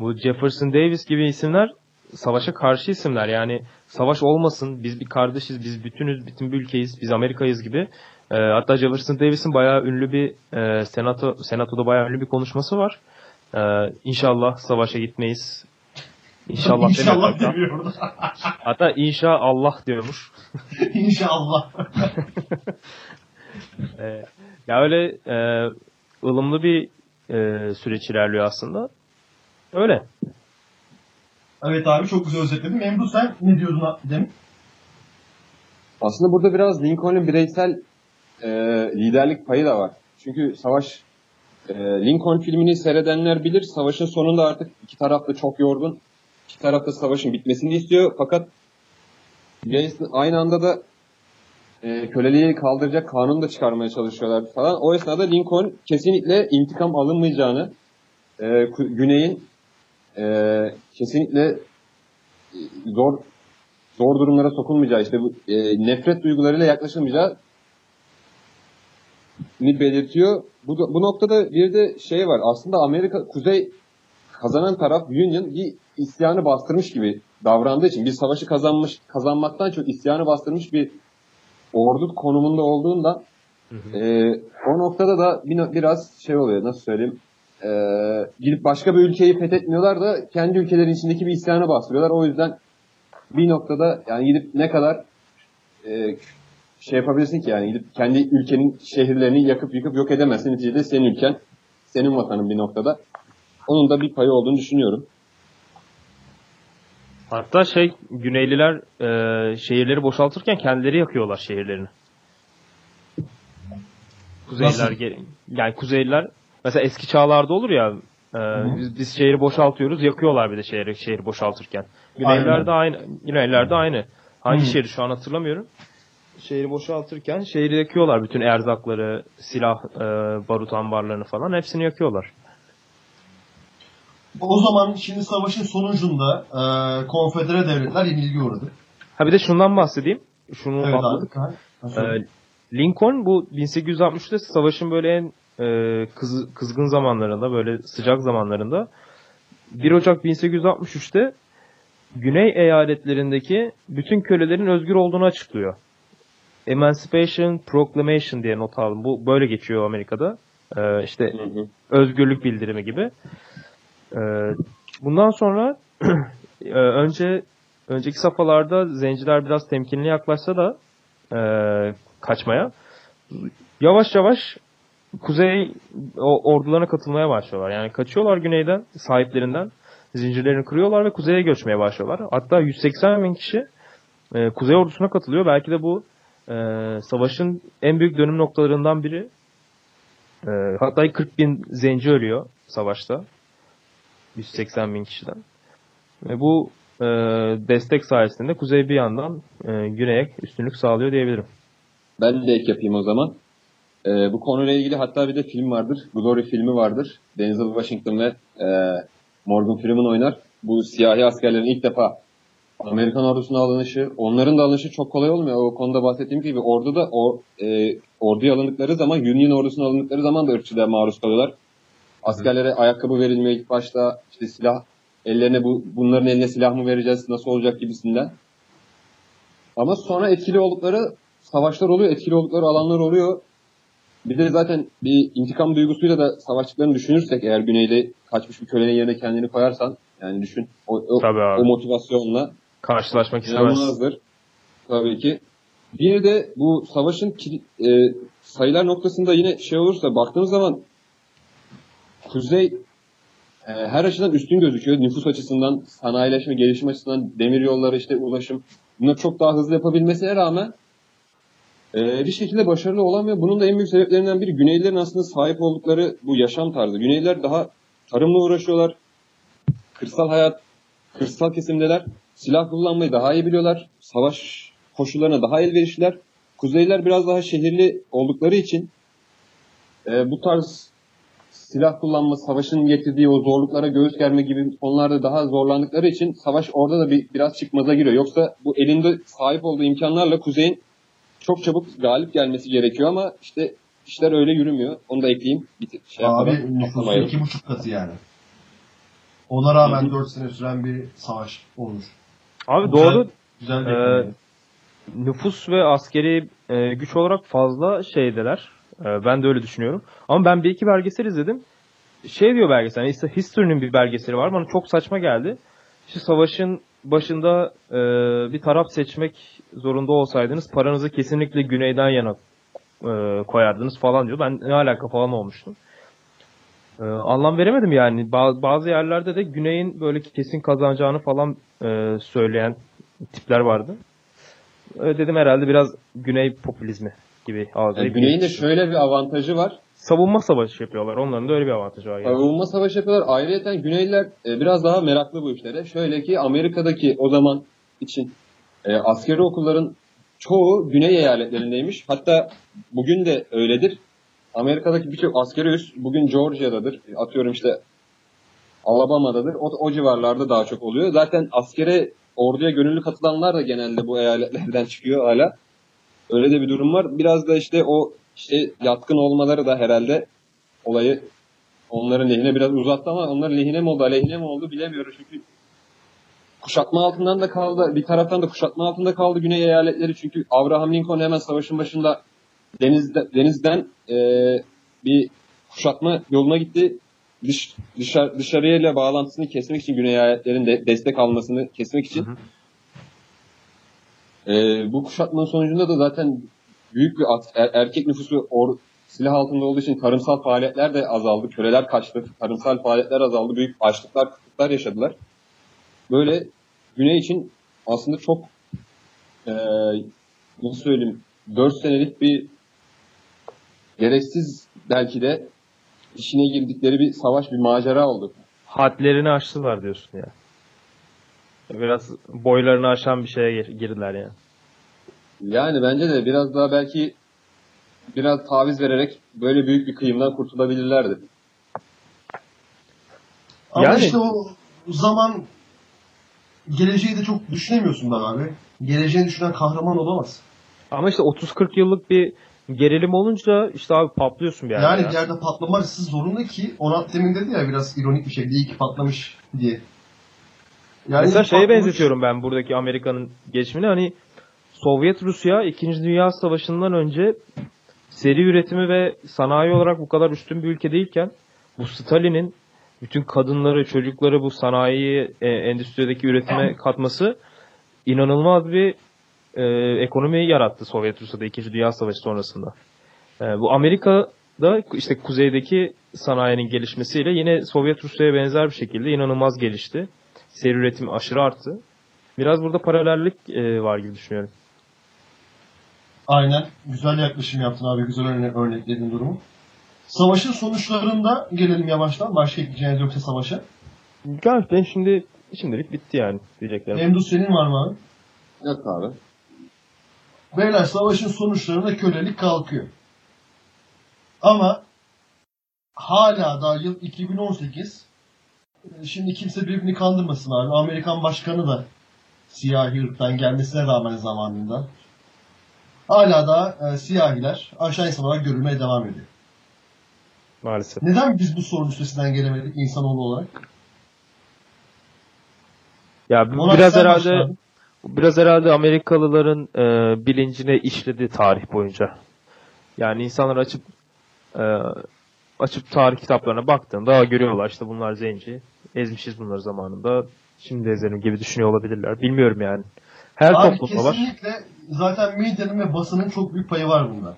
bu Jefferson Davis gibi isimler savaşa karşı isimler yani savaş olmasın, biz bir kardeşiz, biz bütünüz, bütün bir ülkeyiz, biz Amerika'yız gibi. E, hatta Jefferson Davis'in bayağı ünlü bir e, senato, senatoda bayağı ünlü bir konuşması var. E, inşallah savaşa gitmeyiz. İnşallah, inşallah demiyor. Hatta inşallah diyormuş. İnşallah. e, ya öyle e, ılımlı bir e, süreç ilerliyor aslında. Öyle. Evet abi çok güzel özetledim. Memduh sen ne diyordun demin? Aslında burada biraz Lincoln'un bireysel e, liderlik payı da var. Çünkü savaş, e, Lincoln filmini seyredenler bilir. Savaşın sonunda artık iki taraf da çok yorgun. İki taraf da savaşın bitmesini istiyor. Fakat aynı anda da e, köleliği kaldıracak kanunu da çıkarmaya çalışıyorlar falan. O esnada Lincoln kesinlikle intikam alınmayacağını, e, Güney'in Ee, kesinlikle zor zor durumlara sokulmayacağı, işte bu e, nefret duygularıyla yaklaşılmayacağı ni belirtiyor. Bu, bu noktada bir de şey var. Aslında Amerika Kuzey kazanan taraf Union bir isyanı bastırmış gibi davrandığı için bir savaşı kazanmış kazanmaktan çok isyanı bastırmış bir ordu konumunda olduğundan hı hı. E, o noktada da bir, biraz şey oluyor nasıl söyleyeyim e, gidip başka bir ülkeyi fethetmiyorlar da kendi ülkelerin içindeki bir isyanı bastırıyorlar. O yüzden bir noktada yani gidip ne kadar e, şey yapabilirsin ki yani gidip kendi ülkenin şehirlerini yakıp yıkıp yok edemezsin. Neticede senin ülken, senin vatanın bir noktada. Onun da bir payı olduğunu düşünüyorum. Hatta şey Güneyliler e, şehirleri boşaltırken kendileri yakıyorlar şehirlerini. Kuzeyliler ge- yani Kuzeyliler mesela eski çağlarda olur ya e, biz, biz şehri boşaltıyoruz yakıyorlar bir de şehri, şehri boşaltırken. Güneyliler de aynı. Güneyliler de aynı. Hangi Hı-hı. şehri şu an hatırlamıyorum. Şehri boşaltırken şehri yakıyorlar. Bütün erzakları, silah, e, barut ambarlarını falan hepsini yakıyorlar. O zaman şimdi savaşın sonucunda e, konfedere devletler yenilgi uğradı. Ha bir de şundan bahsedeyim. Şunu evet, atladık. E, Lincoln bu bin sekiz yüz altmışta savaşın böyle en e, kız, kızgın zamanlarında, böyle sıcak zamanlarında bir Ocak bin sekiz yüz altmış üçte Güney eyaletlerindeki bütün kölelerin özgür olduğunu açıklıyor. Emancipation Proclamation diye not aldım. Bu böyle geçiyor Amerika'da. Ee, işte hı hı. özgürlük bildirimi gibi. Ee, bundan sonra önce önceki safhalarda zenciler biraz temkinli yaklaşsa da e, kaçmaya yavaş yavaş kuzey o, ordularına katılmaya başlıyorlar. Yani kaçıyorlar güneyden sahiplerinden zincirlerini kırıyorlar ve kuzeye göçmeye başlıyorlar. Hatta yüz seksen bin kişi e, kuzey ordusuna katılıyor. Belki de bu Ee, savaşın en büyük dönüm noktalarından biri. Ee, hatta kırk bin zenci ölüyor savaşta. yüz seksen bin kişiden. Ve bu e, destek sayesinde kuzey bir yandan e, güneye üstünlük sağlıyor diyebilirim. Ben de ek yapayım o zaman. Ee, bu konuyla ilgili hatta bir de film vardır. Glory filmi vardır. Denzel Washington ve e, Morgan Freeman oynar. Bu siyahi askerlerin ilk defa Amerikan ordusuna alınışı, onların da alınışı çok kolay olmuyor. O konuda bahsettiğim gibi ordu da o e, orduya alındıkları zaman, Union ordusuna alındıkları zaman da ırkçılığa maruz kalıyorlar. Askerlere ayakkabı verilmiyor ilk başta, işte silah, ellerine bu bunların eline silah mı vereceğiz, nasıl olacak gibisinden. Ama sonra etkili oldukları savaşlar oluyor, etkili oldukları alanlar oluyor. Bir de zaten bir intikam duygusuyla da savaştıklarını düşünürsek eğer güneyde kaçmış bir kölenin yerine kendini koyarsan, yani düşün o, o, o motivasyonla karşılaşmak istemezdir. Tabii ki. Bir de bu savaşın e, sayılar noktasında yine şey olursa baktığımız zaman Kuzey e, her açıdan üstün gözüküyor. Nüfus açısından, sanayileşme, gelişim açısından, demir yolları, işte ulaşım. Bunu çok daha hızlı yapabilmesine rağmen e, bir şekilde başarılı olamıyor. Bunun da en büyük sebeplerinden biri Güneylilerin aslında sahip oldukları bu yaşam tarzı. Güneyliler daha tarımla uğraşıyorlar. Kırsal hayat, kırsal kesimdeler. Silah kullanmayı daha iyi biliyorlar. Savaş koşullarına daha elverişliler. Kuzeyliler biraz daha şehirli oldukları için e, bu tarz silah kullanma, savaşın getirdiği o zorluklara göğüs germe gibi konularda daha zorlandıkları için savaş orada da bir, biraz çıkmaza giriyor. Yoksa bu elinde sahip olduğu imkanlarla Kuzey'in çok çabuk galip gelmesi gerekiyor ama işte işler öyle yürümüyor. Onu da ekleyeyim. Bir şey abi nüfusun iki buçuk katı yani. Ona rağmen hı hı. dört sene süren bir savaş olur. Abi güzel, doğru. Güzel e, yani. Nüfus ve askeri e, güç olarak fazla şeydeler. E, ben de öyle düşünüyorum. Ama ben bir iki belgesel izledim. Şey diyor belgesel. Yani işte History'nin bir belgeseli var. Bana çok saçma geldi. İşte savaşın başında e, bir taraf seçmek zorunda olsaydınız paranızı kesinlikle güneyden yana e, koyardınız falan diyor. Ben ne alaka falan olmuştum. Ee, anlam veremedim yani. Bazı, bazı yerlerde de güneyin böyle kesin kazanacağını falan e, söyleyen tipler vardı. Öyle dedim herhalde biraz güney popülizmi gibi. Yani güneyin de şöyle bir avantajı var. Savunma savaşı yapıyorlar. Onların da öyle bir avantajı var. Yani. Savunma savaşı yapıyorlar. Ayrıca Güneyliler e, biraz daha meraklı bu işlere. Şöyle ki Amerika'daki o zaman için e, askeri okulların çoğu güney eyaletlerindeymiş. Hatta bugün de öyledir. Amerika'daki birçok askeri üs bugün Georgia'dadır. Atıyorum işte Alabama'dadır. O, o civarlarda daha çok oluyor. Zaten askere, orduya gönüllü katılanlar da genelde bu eyaletlerden çıkıyor hala. Öyle de bir durum var. Biraz da işte o işte yatkın olmaları da herhalde olayı onların lehine biraz uzattı, ama onların lehine mi oldu, aleyhine mi oldu bilemiyoruz. Çünkü kuşatma altından da kaldı, bir taraftan da kuşatma altında kaldı Güney eyaletleri. Çünkü Abraham Lincoln hemen savaşın başında denizde, denizden e, bir kuşatma yoluna gitti. Dış, dışarı, dışarıyla bağlantısını kesmek için, Güney eyaletlerin de destek almasını kesmek için. Hı hı. E, bu kuşatmanın sonucunda da zaten büyük bir at, er, erkek nüfusu or, silah altında olduğu için tarımsal faaliyetler de azaldı. Köleler kaçtı, tarımsal faaliyetler azaldı. Büyük açlıklar, kıtlıklar yaşadılar. Böyle Güney için aslında çok e, nasıl söyleyeyim, dört senelik bir gereksiz belki de işine girdikleri bir savaş, bir macera oldu. Hadlerini aştılar diyorsun ya. Biraz boylarını aşan bir şeye girdiler yani. Yani bence de biraz daha belki biraz taviz vererek böyle büyük bir kıyımdan kurtulabilirlerdi. Ama yani... işte o zaman geleceği de çok düşünemiyorsun ben abi. Geleceğini düşünen kahraman olamaz. Ama işte otuz kırk yıllık bir gerilim olunca işte abi patlıyorsun bir yerde. Yani bir yerde patlama riski zorunda ki, Onat demin dedi ya biraz ironik bir şekilde iyi ki patlamış diye. Yani mesela şeye patlamış... benzetiyorum ben buradaki Amerika'nın geçimini. Hani Sovyet Rusya ikinci. Dünya Savaşı'ndan önce seri üretimi ve sanayi olarak bu kadar üstün bir ülke değilken, bu Stalin'in bütün kadınları, çocukları bu sanayi, endüstrideki üretime katması inanılmaz bir e, ekonomiyi yarattı Sovyet Rusya'da ikinci. Dünya Savaşı sonrasında. E, bu Amerika'da işte kuzeydeki sanayinin gelişmesiyle yine Sovyet Rusya'ya benzer bir şekilde inanılmaz gelişti. Seri üretim aşırı arttı. Biraz burada paralellik e, var gibi düşünüyorum. Aynen. Güzel yaklaşım yaptın abi. Güzel örnekledin durumu. Savaşın sonuçlarında gelelim yavaştan. Başka ekleyeceğiniz yoksa savaşa. Gerçekten şimdi şimdilik bitti yani diyeceklerim. Memduh senin var mı abi? Yok abi. Beyler, savaşın sonuçlarında kölelik kalkıyor. Ama hala daha yıl iki bin on sekiz. Şimdi kimse birbirini kandırmasın abi. Amerikan başkanı da siyahi ırktan gelmesine rağmen zamanında hala da e, siyahiler aşağı insan olarak görülmeye devam ediyor. Maalesef. Neden biz bu sorunun üstesinden gelemedik insanoğlu olarak? Ya bu, biraz herhalde başladı. Biraz herhalde Amerikalıların e, bilincine işledi tarih boyunca. Yani insanlar açıp e, açıp tarih kitaplarına baktığında görüyorlar işte bunlar zenci. Ezmişiz bunları zamanında. Şimdi ezelim gibi düşünüyor olabilirler. Bilmiyorum yani. Her abi toplumda var. Kesinlikle zaten medyanın ve basının çok büyük payı var bunda.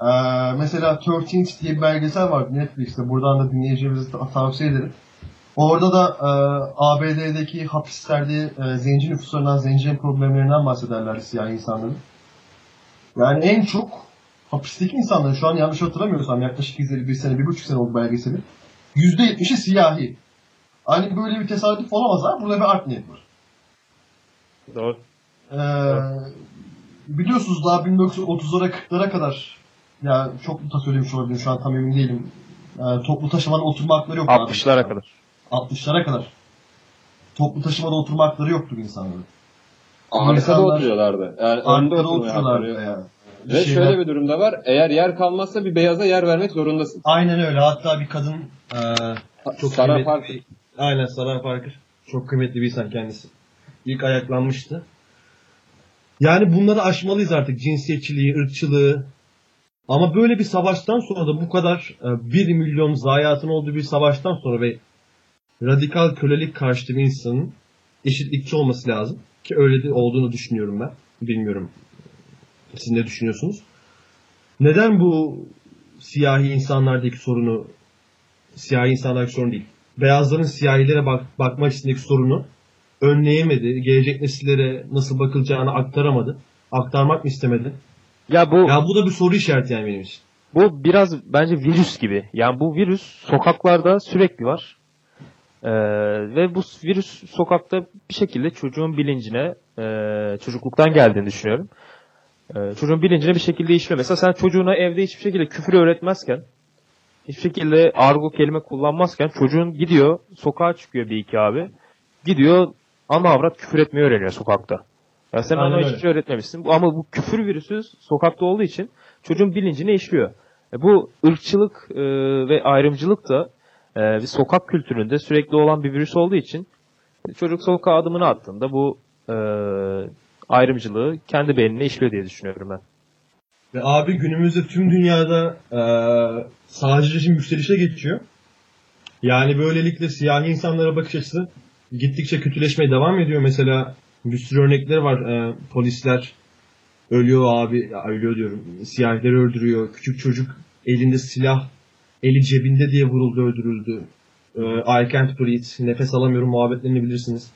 Ee, mesela on üç diye bir belgesel var Netflix'te. Buradan da dinleyicilerimizi tavsiye ederim. Orada da e, A B D'deki hapislerde e, zenci nüfuslarından, zenci problemlerinden bahsederler siyahi insanların. Yani en çok hapisteki insanların, şu an yanlış hatırlamıyorsam yaklaşık bir sene, bir buçuk sene oldu belgeseli, yüzde yetmişi siyahi. Hani böyle bir tesadüf olamaz ha. Burada bir art niyet var. Doğru. Ee, Doğru. Biliyorsunuz daha bin dokuz yüz otuzlara kırklara kadar, yani çok da söylemiş olabilirim şu an tam emin değilim. Ee, toplu taşımanın oturma hakları yoktu. altmışlara kadar. altmışlara kadar. Toplu taşımada oturma hakları yoktu insanların. Arkada oturuyorlardı. Yani arkada oturuyorlardı yani. Bir Ve şeyler... şöyle bir durumda var. Eğer yer kalmazsa bir beyaza yer vermek zorundasın. Aynen öyle. Hatta bir kadın e, çok Sarah Parker. Bir... Aynen Sarah Parker. Çok kıymetli bir insan kendisi. İlk ayaklanmıştı. Yani bunları aşmalıyız artık. Cinsiyetçiliği, ırkçılığı. Ama böyle bir savaştan sonra da bu kadar bir milyon zayiatın olduğu bir savaştan sonra ve radikal kölelik karşıtı bir insanın eşitlikçi olması lazım. Ki öyle de olduğunu düşünüyorum ben. Bilmiyorum. Siz ne düşünüyorsunuz? Neden bu siyahi insanlardaki sorunu, siyahi insanlardaki sorun değil, beyazların siyahilere bak, bakma açısındaki sorunu önleyemedi, gelecek nesillere nasıl bakılacağını aktaramadı, aktarmak mı istemedi? Ya bu, ya bu da bir soru işareti yani benim için. Bu biraz bence virüs gibi. Yani bu virüs sokaklarda sürekli var. Ee, ve bu virüs sokakta bir şekilde çocuğun bilincine, e, çocukluktan geldiğini düşünüyorum. E, çocuğun bilincine bir şekilde işliyor. Mesela sen çocuğuna evde hiçbir şekilde küfür öğretmezken, hiçbir şekilde argo kelime kullanmazken çocuğun gidiyor, sokağa çıkıyor bir iki abi. Gidiyor ana avrat küfür etmeyi öğreniyor sokakta. Yani sen aynen ona hiç öğretmemişsin. Ama bu küfür virüsü sokakta olduğu için çocuğun bilincine işliyor. Bu ırkçılık e, ve ayrımcılık da e, bir sokak kültüründe sürekli olan bir virüs olduğu için çocuk sokağa adımını attığında bu e, ayrımcılığı kendi beynine işliyor diye düşünüyorum ben. Ve abi günümüzde tüm dünyada e, sağcılaşım yükselişe geçiyor. Yani böylelikle siyahi insanlara bakış açısı gittikçe kötüleşmeye devam ediyor. Mesela bir sürü örnekleri var. E, polisler ölüyor abi, ölüyor diyorum. Siyahileri öldürüyor. Küçük çocuk elinde silah, eli cebinde diye vuruldu, öldürüldü. E, I can't breathe, nefes alamıyorum muhabbetlerini bilirsiniz.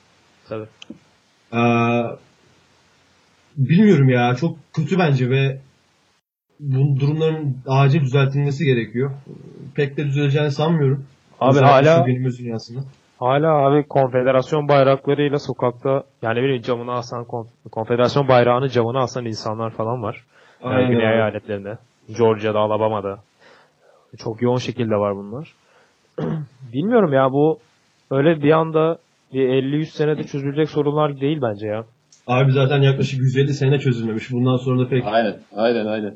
Tabii. E, bilmiyorum ya, çok kötü bence ve bu durumların acil düzeltilmesi gerekiyor. Pek de düzeleceğini sanmıyorum. Abi Düzeltmiş hala günümüz dünyasında. Hala abi konfederasyon bayraklarıyla sokakta, yani benim camına asan, konfederasyon bayrağını camına asan insanlar falan var. Aynen. Yani güney eyaletlerinde. Georgia'da, Alabama'da. Çok yoğun şekilde var bunlar. Bilmiyorum ya, bu öyle bir anda bir elli yüz senede çözülecek sorunlar değil bence ya. Abi zaten yaklaşık yüz elli sene çözülmemiş. Bundan sonra da pek Aynen, aynen, aynen.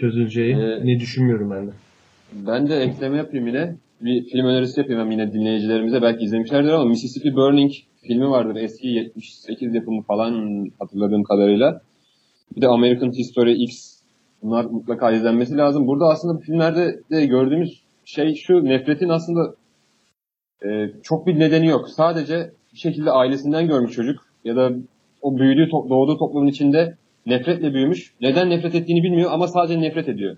çözüleceği ee, ne düşünmüyorum ben de. Ben de ekleme yapayım yine. Bir film önerisi yapayım hem yine dinleyicilerimize. Belki izlemişlerdir ama Mississippi Burning filmi vardır. Eski yetmiş sekiz yapımı falan hatırladığım kadarıyla. Bir de American History X. Bunlar mutlaka izlenmesi lazım. Burada aslında filmlerde de gördüğümüz şey şu. Nefretin aslında e, çok bir nedeni yok. Sadece bir şekilde ailesinden görmüş çocuk ya da o büyüdüğü, doğduğu toplumun içinde nefretle büyümüş. Neden nefret ettiğini bilmiyor ama sadece nefret ediyor.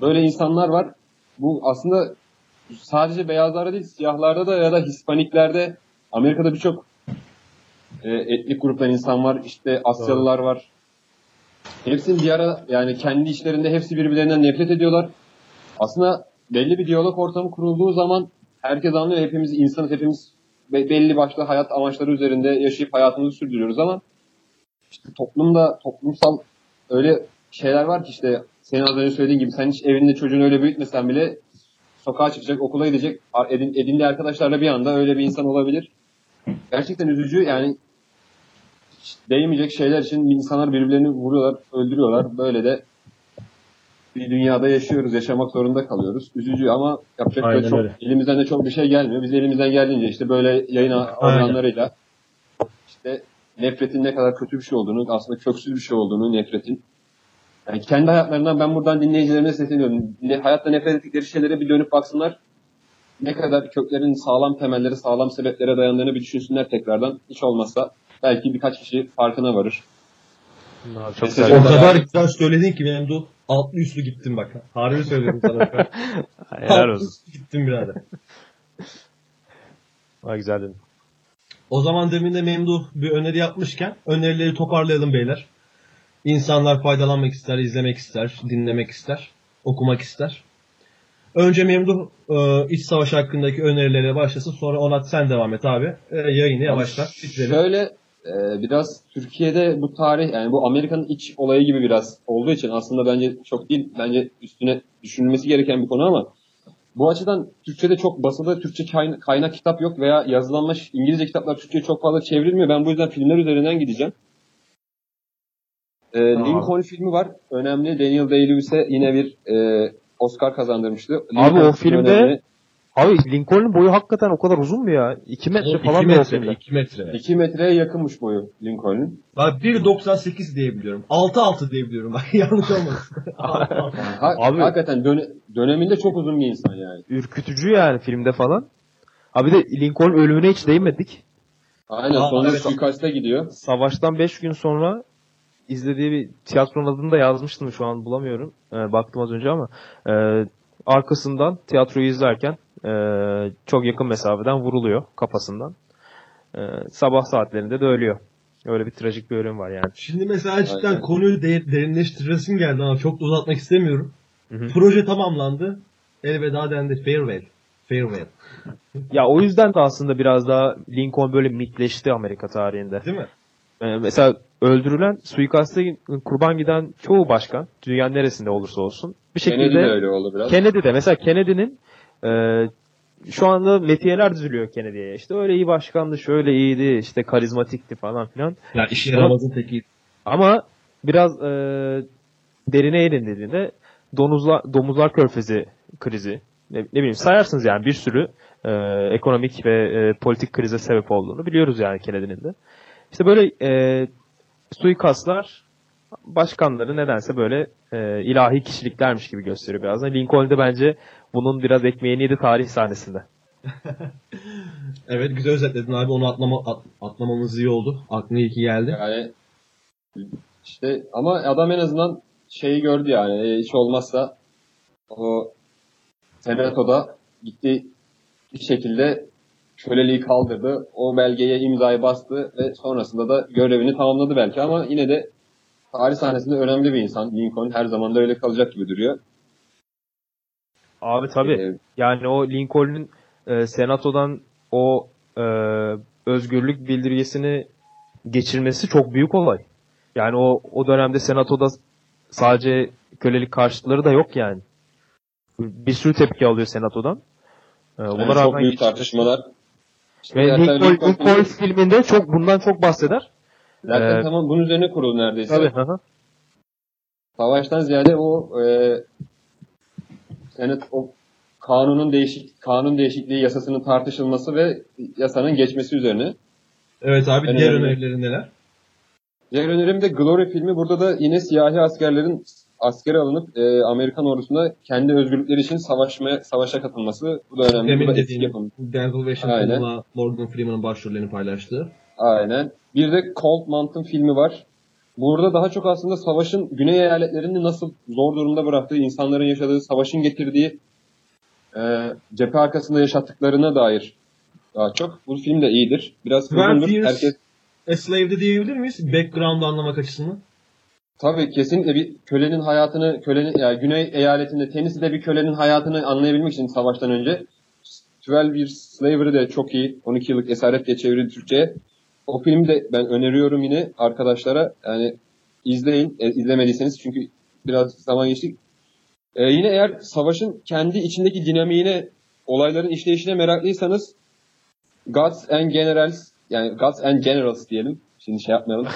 Böyle insanlar var. Bu aslında sadece beyazlarda değil, siyahlarda da ya da Hispaniklerde, Amerika'da birçok e, etnik gruptan insan var. İşte Asyalılar var. Hepsinin bir ara, yani kendi içlerinde hepsi birbirlerinden nefret ediyorlar. Aslında belli bir diyalog ortamı kurulduğu zaman herkes anlıyor. Hepimiz insanız, hepimiz belli başlı hayat amaçları üzerinde yaşayıp hayatımızı sürdürüyoruz ama işte toplumda, toplumsal öyle şeyler var ki işte senin az önce söylediğin gibi sen hiç evinde çocuğunu öyle büyütmesen bile sokağa çıkacak, okula gidecek, edin, edindiği arkadaşlarla bir anda öyle bir insan olabilir. Gerçekten üzücü yani, değmeyecek şeyler için insanlar birbirlerini vuruyorlar, öldürüyorlar. Böyle de bir dünyada yaşıyoruz, yaşamak zorunda kalıyoruz. Üzücü ama yapacak da çok, öyle. Elimizden de çok bir şey gelmiyor. Biz elimizden geldiğince işte böyle yayın organlarıyla işte nefretin ne kadar kötü bir şey olduğunu, aslında köksüz bir şey olduğunu nefretin. Yani kendi hayatlarından ben buradan dinleyicilerime sesleniyorum. Hayatta nefret ettikleri şeylere bir dönüp baksınlar. Ne kadar köklerin sağlam temelleri, sağlam sebeplere dayandığını bir düşünsünler tekrardan. Hiç olmazsa belki birkaç kişi farkına varır. Abi, çok o kadar güzel söyledin ki benim de altlı üstlü gittim bak. Harbi söylüyorum sana. Helal olsun. Altlı üstlü gittim birader. Vay güzel dedin. O zaman demin de Memduh bir öneri yapmışken önerileri toparlayalım beyler. İnsanlar faydalanmak ister, izlemek ister, dinlemek ister, okumak ister. Önce Memduh e, iç savaş hakkındaki önerilere başlasın. Sonra Onat sen devam et abi. E, yayını yavaşlar. Şöyle e, biraz Türkiye'de bu tarih, yani bu Amerikan iç olayı gibi biraz olduğu için aslında bence çok değil. Bence üstüne düşünülmesi gereken bir konu ama bu açıdan Türkçe'de çok basılı, Türkçe kaynak, kaynak kitap yok veya yazılanmış İngilizce kitaplar Türkçe'ye çok fazla çevrilmiyor. Ben bu yüzden filmler üzerinden gideceğim. Ee, Lincoln filmi var. Önemli. Daniel Day-Lewis'e yine bir e, Oscar kazandırmıştı. Lincoln abi o filmde önemli. Abi Lincoln'un boyu hakikaten o kadar uzun mu ya? iki metre o, falan mı o filmde? iki metre. iki metreye yakınmış boyu Lincoln'un. Bak bir doksan sekiz diyebiliyorum. altı altı diyebiliyorum. Bak yanlış olmaz. Abi hakikaten dön- döneminde çok uzun bir insan yani. Ürkütücü yani filmde falan. Abi de Lincoln ölümüne hiç değinmedik. Aynen. Aa, sonra evet, suikasta gidiyor. Savaştan beş gün sonra İzlediği bir tiyatronun adını da yazmıştım, şu an bulamıyorum. E, baktım az önce ama e, arkasından tiyatroyu izlerken e, çok yakın mesafeden vuruluyor kafasından. E, sabah saatlerinde de ölüyor. Öyle bir trajik bir ölüm var yani. Şimdi mesela cidden aynen, konuyu de- derinleştiresim geldi ama çok da uzatmak istemiyorum. Hı hı. Proje tamamlandı. Elveda dendi. Farewell. Farewell. Ya o yüzden de aslında biraz daha Lincoln böyle mitleşti Amerika tarihinde. Değil mi? E, mesela öldürülen, suikasta kurban giden çoğu başkan, dünyanın neresinde olursa olsun bir şekilde Kennedy de öyle oldu biraz. Kennedy de mesela Kennedy'nin e, şu anda metiyeler düzülüyor Kennedy'ye. İşte öyle iyi başkandı, şöyle iyiydi, işte karizmatikti falan filan. Ya işin yaramazın tekiydi. Ama biraz e, derine eğilin dediğinde donuzla, domuzlar körfezi krizi, ne, ne bileyim sayarsınız yani bir sürü e, ekonomik ve e, politik krize sebep olduğunu biliyoruz yani Kennedy'nin de. İşte böyle e, suikastlar başkanları nedense böyle e, ilahi kişiliklermiş gibi gösteriyor biraz. Lincoln de bence bunun biraz ekmeğini yedi tarih sahnesinde. Evet, güzel özetledin abi, onu atlama, at, atlamamız iyi oldu. Aklına iyi ki geldi. Yani işte ama adam en azından şeyi gördü yani, hiç olmazsa o Senato'da gitti bir şekilde köleliği kaldırdı. O belgeye imzayı bastı ve sonrasında da görevini tamamladı belki, ama yine de tarih sahnesinde önemli bir insan. Lincoln her zaman da öyle kalacak gibi duruyor. Abi tabii. Ee, yani o Lincoln'un e, Senato'dan o e, özgürlük bildirgesini geçirmesi çok büyük olay. Yani o o dönemde Senato'da sadece kölelik karşıtları da yok yani. Bir sürü tepki alıyor Senato'dan. E, yani çok rağmen büyük geçir... tartışmalar. İşte Ve Lincoln, Lincoln, Lincoln filminde çok bundan çok bahseder. Zaten ee, tamam bunun üzerine kuruldu neredeyse. Tabii. Aha. Savaştan ziyade o e, yani o kanunun değişik kanun değişikliği yasasının tartışılması ve yasanın geçmesi üzerine. Evet abi, en diğer önerilerin neler? Diğer önerim de Glory filmi. Burada da yine siyahi askerlerin askere alınıp e, Amerikan ordusunda kendi özgürlükleri için savaşmaya savaşa katılması. Bu da önemli. Demin dediğim Denzel Washington'la Morgan Freeman'ın başrollerini paylaştığı. Aynen. Bir de Cold Mountain filmi var. Burada daha çok aslında savaşın güney eyaletlerini nasıl zor durumda bıraktığı, insanların yaşadığı, savaşın getirdiği e, cephe arkasında yaşattıklarına dair daha çok. Bu film de iyidir. Biraz uzundur. Herkes... A Slave'de diyebilir miyiz? Background'u anlamak açısından. Tabii kesinlikle bir kölenin hayatını, kölenin, yani güney eyaletinde Tennessee'de bir kölenin hayatını anlayabilmek için savaştan önce. on iki Years Slavery de çok iyi. on iki yıllık esaret diye çevirdi Türkçe'ye. O filmi de ben öneriyorum yine arkadaşlara. Yani izleyin. E, izlemediyseniz çünkü biraz zaman geçti. E, yine eğer savaşın kendi içindeki dinamiğine, olayların işleyişine meraklıysanız Gods and Generals, yani Gods and Generals diyelim. Şimdi şey yapmayalım.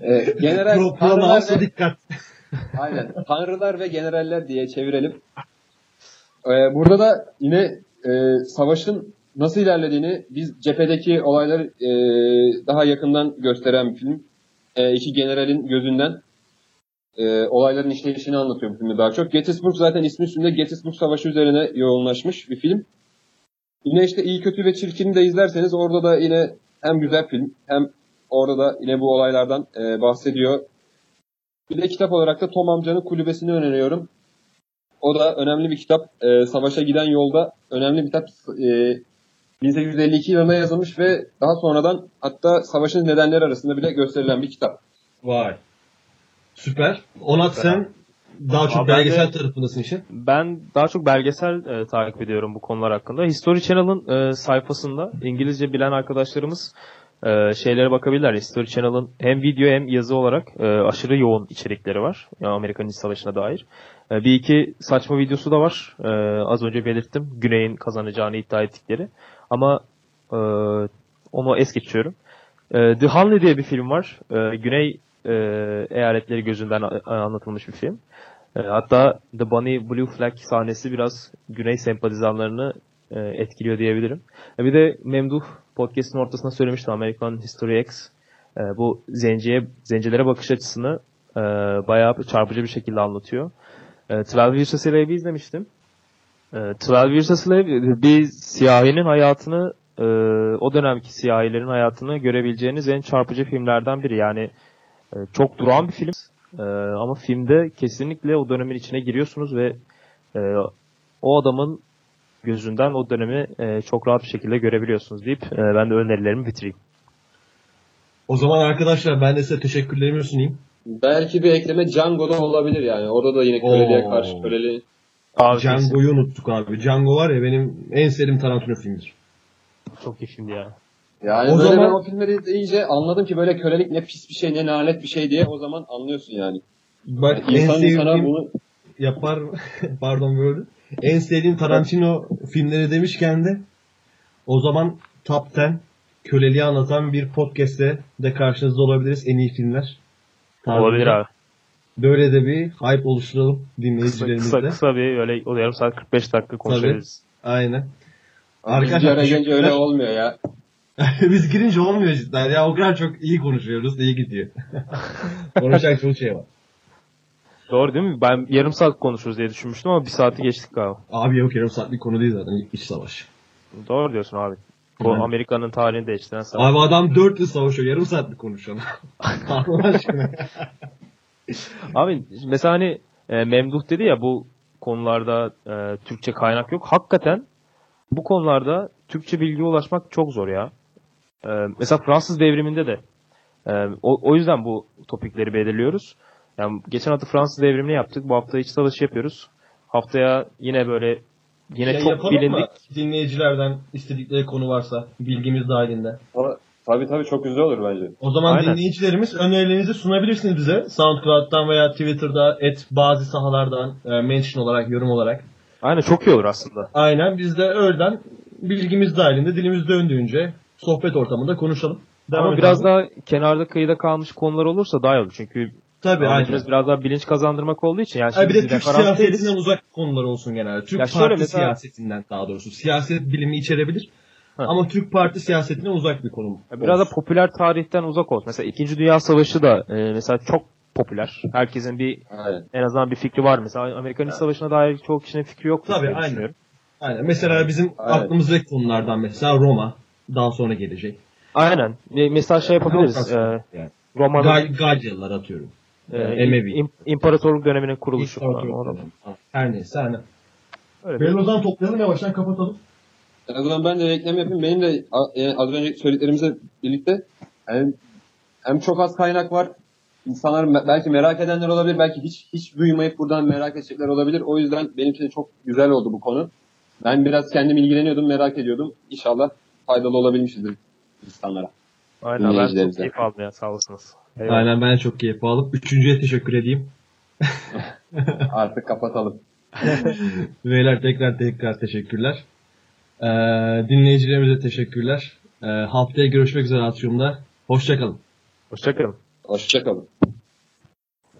E, general, tanrılar ve, dikkat. Aynen. Tanrılar ve generaller diye çevirelim. E, burada da yine e, savaşın nasıl ilerlediğini, biz cephedeki olayları e, daha yakından gösteren bir film. E, iki generalin gözünden e, olayların işleyişini anlatıyor bu filmde daha çok. Gettysburg zaten ismi üstünde, Gettysburg Savaşı üzerine yoğunlaşmış bir film. Yine işte İyi, Kötü ve Çirkin'i de izlerseniz orada da yine hem güzel film hem orada da yine bu olaylardan e, bahsediyor. Bir de kitap olarak da Tom Amca'nın Kulübesi'ni öneriyorum. O da önemli bir kitap. E, savaşa giden yolda önemli bir kitap. E, bin sekiz yüz elli iki yılında yazılmış ve daha sonradan hatta savaşın nedenleri arasında bile gösterilen bir kitap. Vay. Süper. Onat sen daha çok Aa, belgesel de, tarafındasın işin. Ben daha çok belgesel e, takip ediyorum bu konular hakkında. History Channel'ın e, sayfasında İngilizce bilen arkadaşlarımız e, şeylere bakabilirler. History Channel'ın hem video hem yazı olarak e, aşırı yoğun içerikleri var. Yani Amerikan İç Savaşı'na dair. E, bir iki saçma videosu da var. E, az önce belirttim. Güney'in kazanacağını iddia ettikleri. Ama e, onu es geçiyorum. E, The Hanley diye bir film var. E, Güney e, eyaletleri gözünden a- anlatılmış bir film. E, hatta The Bunny Blue Flag sahnesi biraz Güney sempatizanlarını e, etkiliyor diyebilirim. E, bir de Memduh podcast'ın ortasında söylemiştim. American History X. E, bu zenciye, zencilere bakış açısını e, bayağı çarpıcı bir şekilde anlatıyor. E, on iki Years a Slave'i izlemiştim. on iki Years a Slave bir siyahinin hayatını, o dönemki siyahilerin hayatını görebileceğiniz en çarpıcı filmlerden biri. Yani çok durağan bir film ama filmde kesinlikle o dönemin içine giriyorsunuz ve o adamın gözünden o dönemi çok rahat bir şekilde görebiliyorsunuz deyip ben de önerilerimi bitireyim. O zaman arkadaşlar ben de size teşekkürlerimi sunayım. Belki bir ekleme Django'da olabilir yani. Orada da yine köleliğe karşı köleliğe. Django'yu unuttuk abi. Django var ya, benim en sevdiğim Tarantino filmidir. Çok iyi filmdi ya. Yani o böyle zaman... ben o filmleri iyice anladım ki böyle kölelik ne pis bir şey, ne lanet bir şey diye o zaman anlıyorsun yani. Bak yani en sevdiğim bunu... yapar pardon böyle. En sevdiğim Tarantino filmleri demişken de o zaman Top on köleliği anlatan bir podcast'te de karşınızda olabiliriz. En iyi filmler. Tabii olabilir abi. Böyle de bir hype oluşturalım dinleyicilerimizle. Kısa, kısa kısa bir öyle o yarım saat kırk beş dakika konuşabiliriz. Aynen. Arkadaşlar biz girince öyle olmuyor ya. Biz girince olmuyor cidden. Ya o kadar çok iyi konuşuyoruz, iyi gidiyor. Konuşacak çok şey var. Doğru değil mi? Ben yarım saat konuşuruz diye düşünmüştüm ama bir saati geçtik galiba. Abi yok, yarım saatlik konu değil zaten. İç savaş. Doğru diyorsun abi. Bu Amerika'nın tarihini değiştiren savaş. Abi adam dört yıl savaşıyor. Yarım saatlik konuşuyor. Allah aşkına. Abi mesela hani e, Memduh dedi ya bu konularda e, Türkçe kaynak yok. Hakikaten bu konularda Türkçe bilgiye ulaşmak çok zor ya. E, mesela Fransız devriminde de. E, o, o yüzden bu topikleri belirliyoruz. Yani geçen hafta Fransız devrimini yaptık. Bu hafta iç savaşı yapıyoruz. Haftaya yine böyle yine şey çok bilindik. Dinleyicilerden istedikleri konu varsa bilgimiz dahilinde. Tabii tabii çok güzel olur bence. O zaman aynen. Dinleyicilerimiz önerilerinizi sunabilirsiniz bize. SoundCloud'dan veya Twitter'da et bazı sahalardan mention olarak, yorum olarak. Aynen çok iyi olur aslında. Aynen biz de öğleden bilgimiz dahilinde dilimiz döndüğünce sohbet ortamında konuşalım. Devam Ama biraz abi. Daha kenarda kıyıda kalmış konular olursa daha iyi olur. Çünkü tabii amacımız biraz daha bilinç kazandırmak olduğu için. Yani şimdi bir de Türk siyasetinden uzak konular olsun genelde. Türk ya Parti mesela... siyasetinden daha doğrusu. Siyaset bilimi içerebilir. Ha. Ama Türk Parti siyasetine uzak bir konum. Biraz olsun. Da popüler tarihten uzak olsun. Mesela İkinci Dünya Savaşı da e, mesela çok popüler. Herkesin bir aynen. En azından bir fikri var. Mesela Amerikan İç Savaşı'na dair çoğu kişinin fikri yok. Tabii aynen. Aynen. Mesela bizim aynen. Aklımızdaki konulardan mesela Roma daha sonra gelecek. Aynen. Mesela şey yapabiliriz. E, yani. Roma'nın Gal- Galyalılar atıyorum. E, İm- İmparatorluk döneminin kuruluşu. İmparatorluk dönemi. Her neyse. Aynen. Ben o zaman toplayalım yavaştan kapatalım. O zaman ben de reklam yapayım. Benim de az önce söylediklerimizle birlikte yani hem çok az kaynak var. İnsanlar belki merak edenler olabilir. Belki hiç hiç duymayıp buradan merak edecekler olabilir. O yüzden benim için çok güzel oldu bu konu. Ben biraz kendim ilgileniyordum, merak ediyordum. İnşallah faydalı olabilmişizdir insanlara. Aynen ben çok keyif aldım ya. Sağ olasınız. Eyvallah. Aynen ben çok keyif aldım. Üçüncüye teşekkür edeyim. Artık kapatalım. Beyler tekrar tekrar teşekkürler. Ee, dinleyicilerimize teşekkürler. Ee, haftaya görüşmek üzere Atrium'da. Hoşça kalın. Hoşça kalın. Hoşça kalın.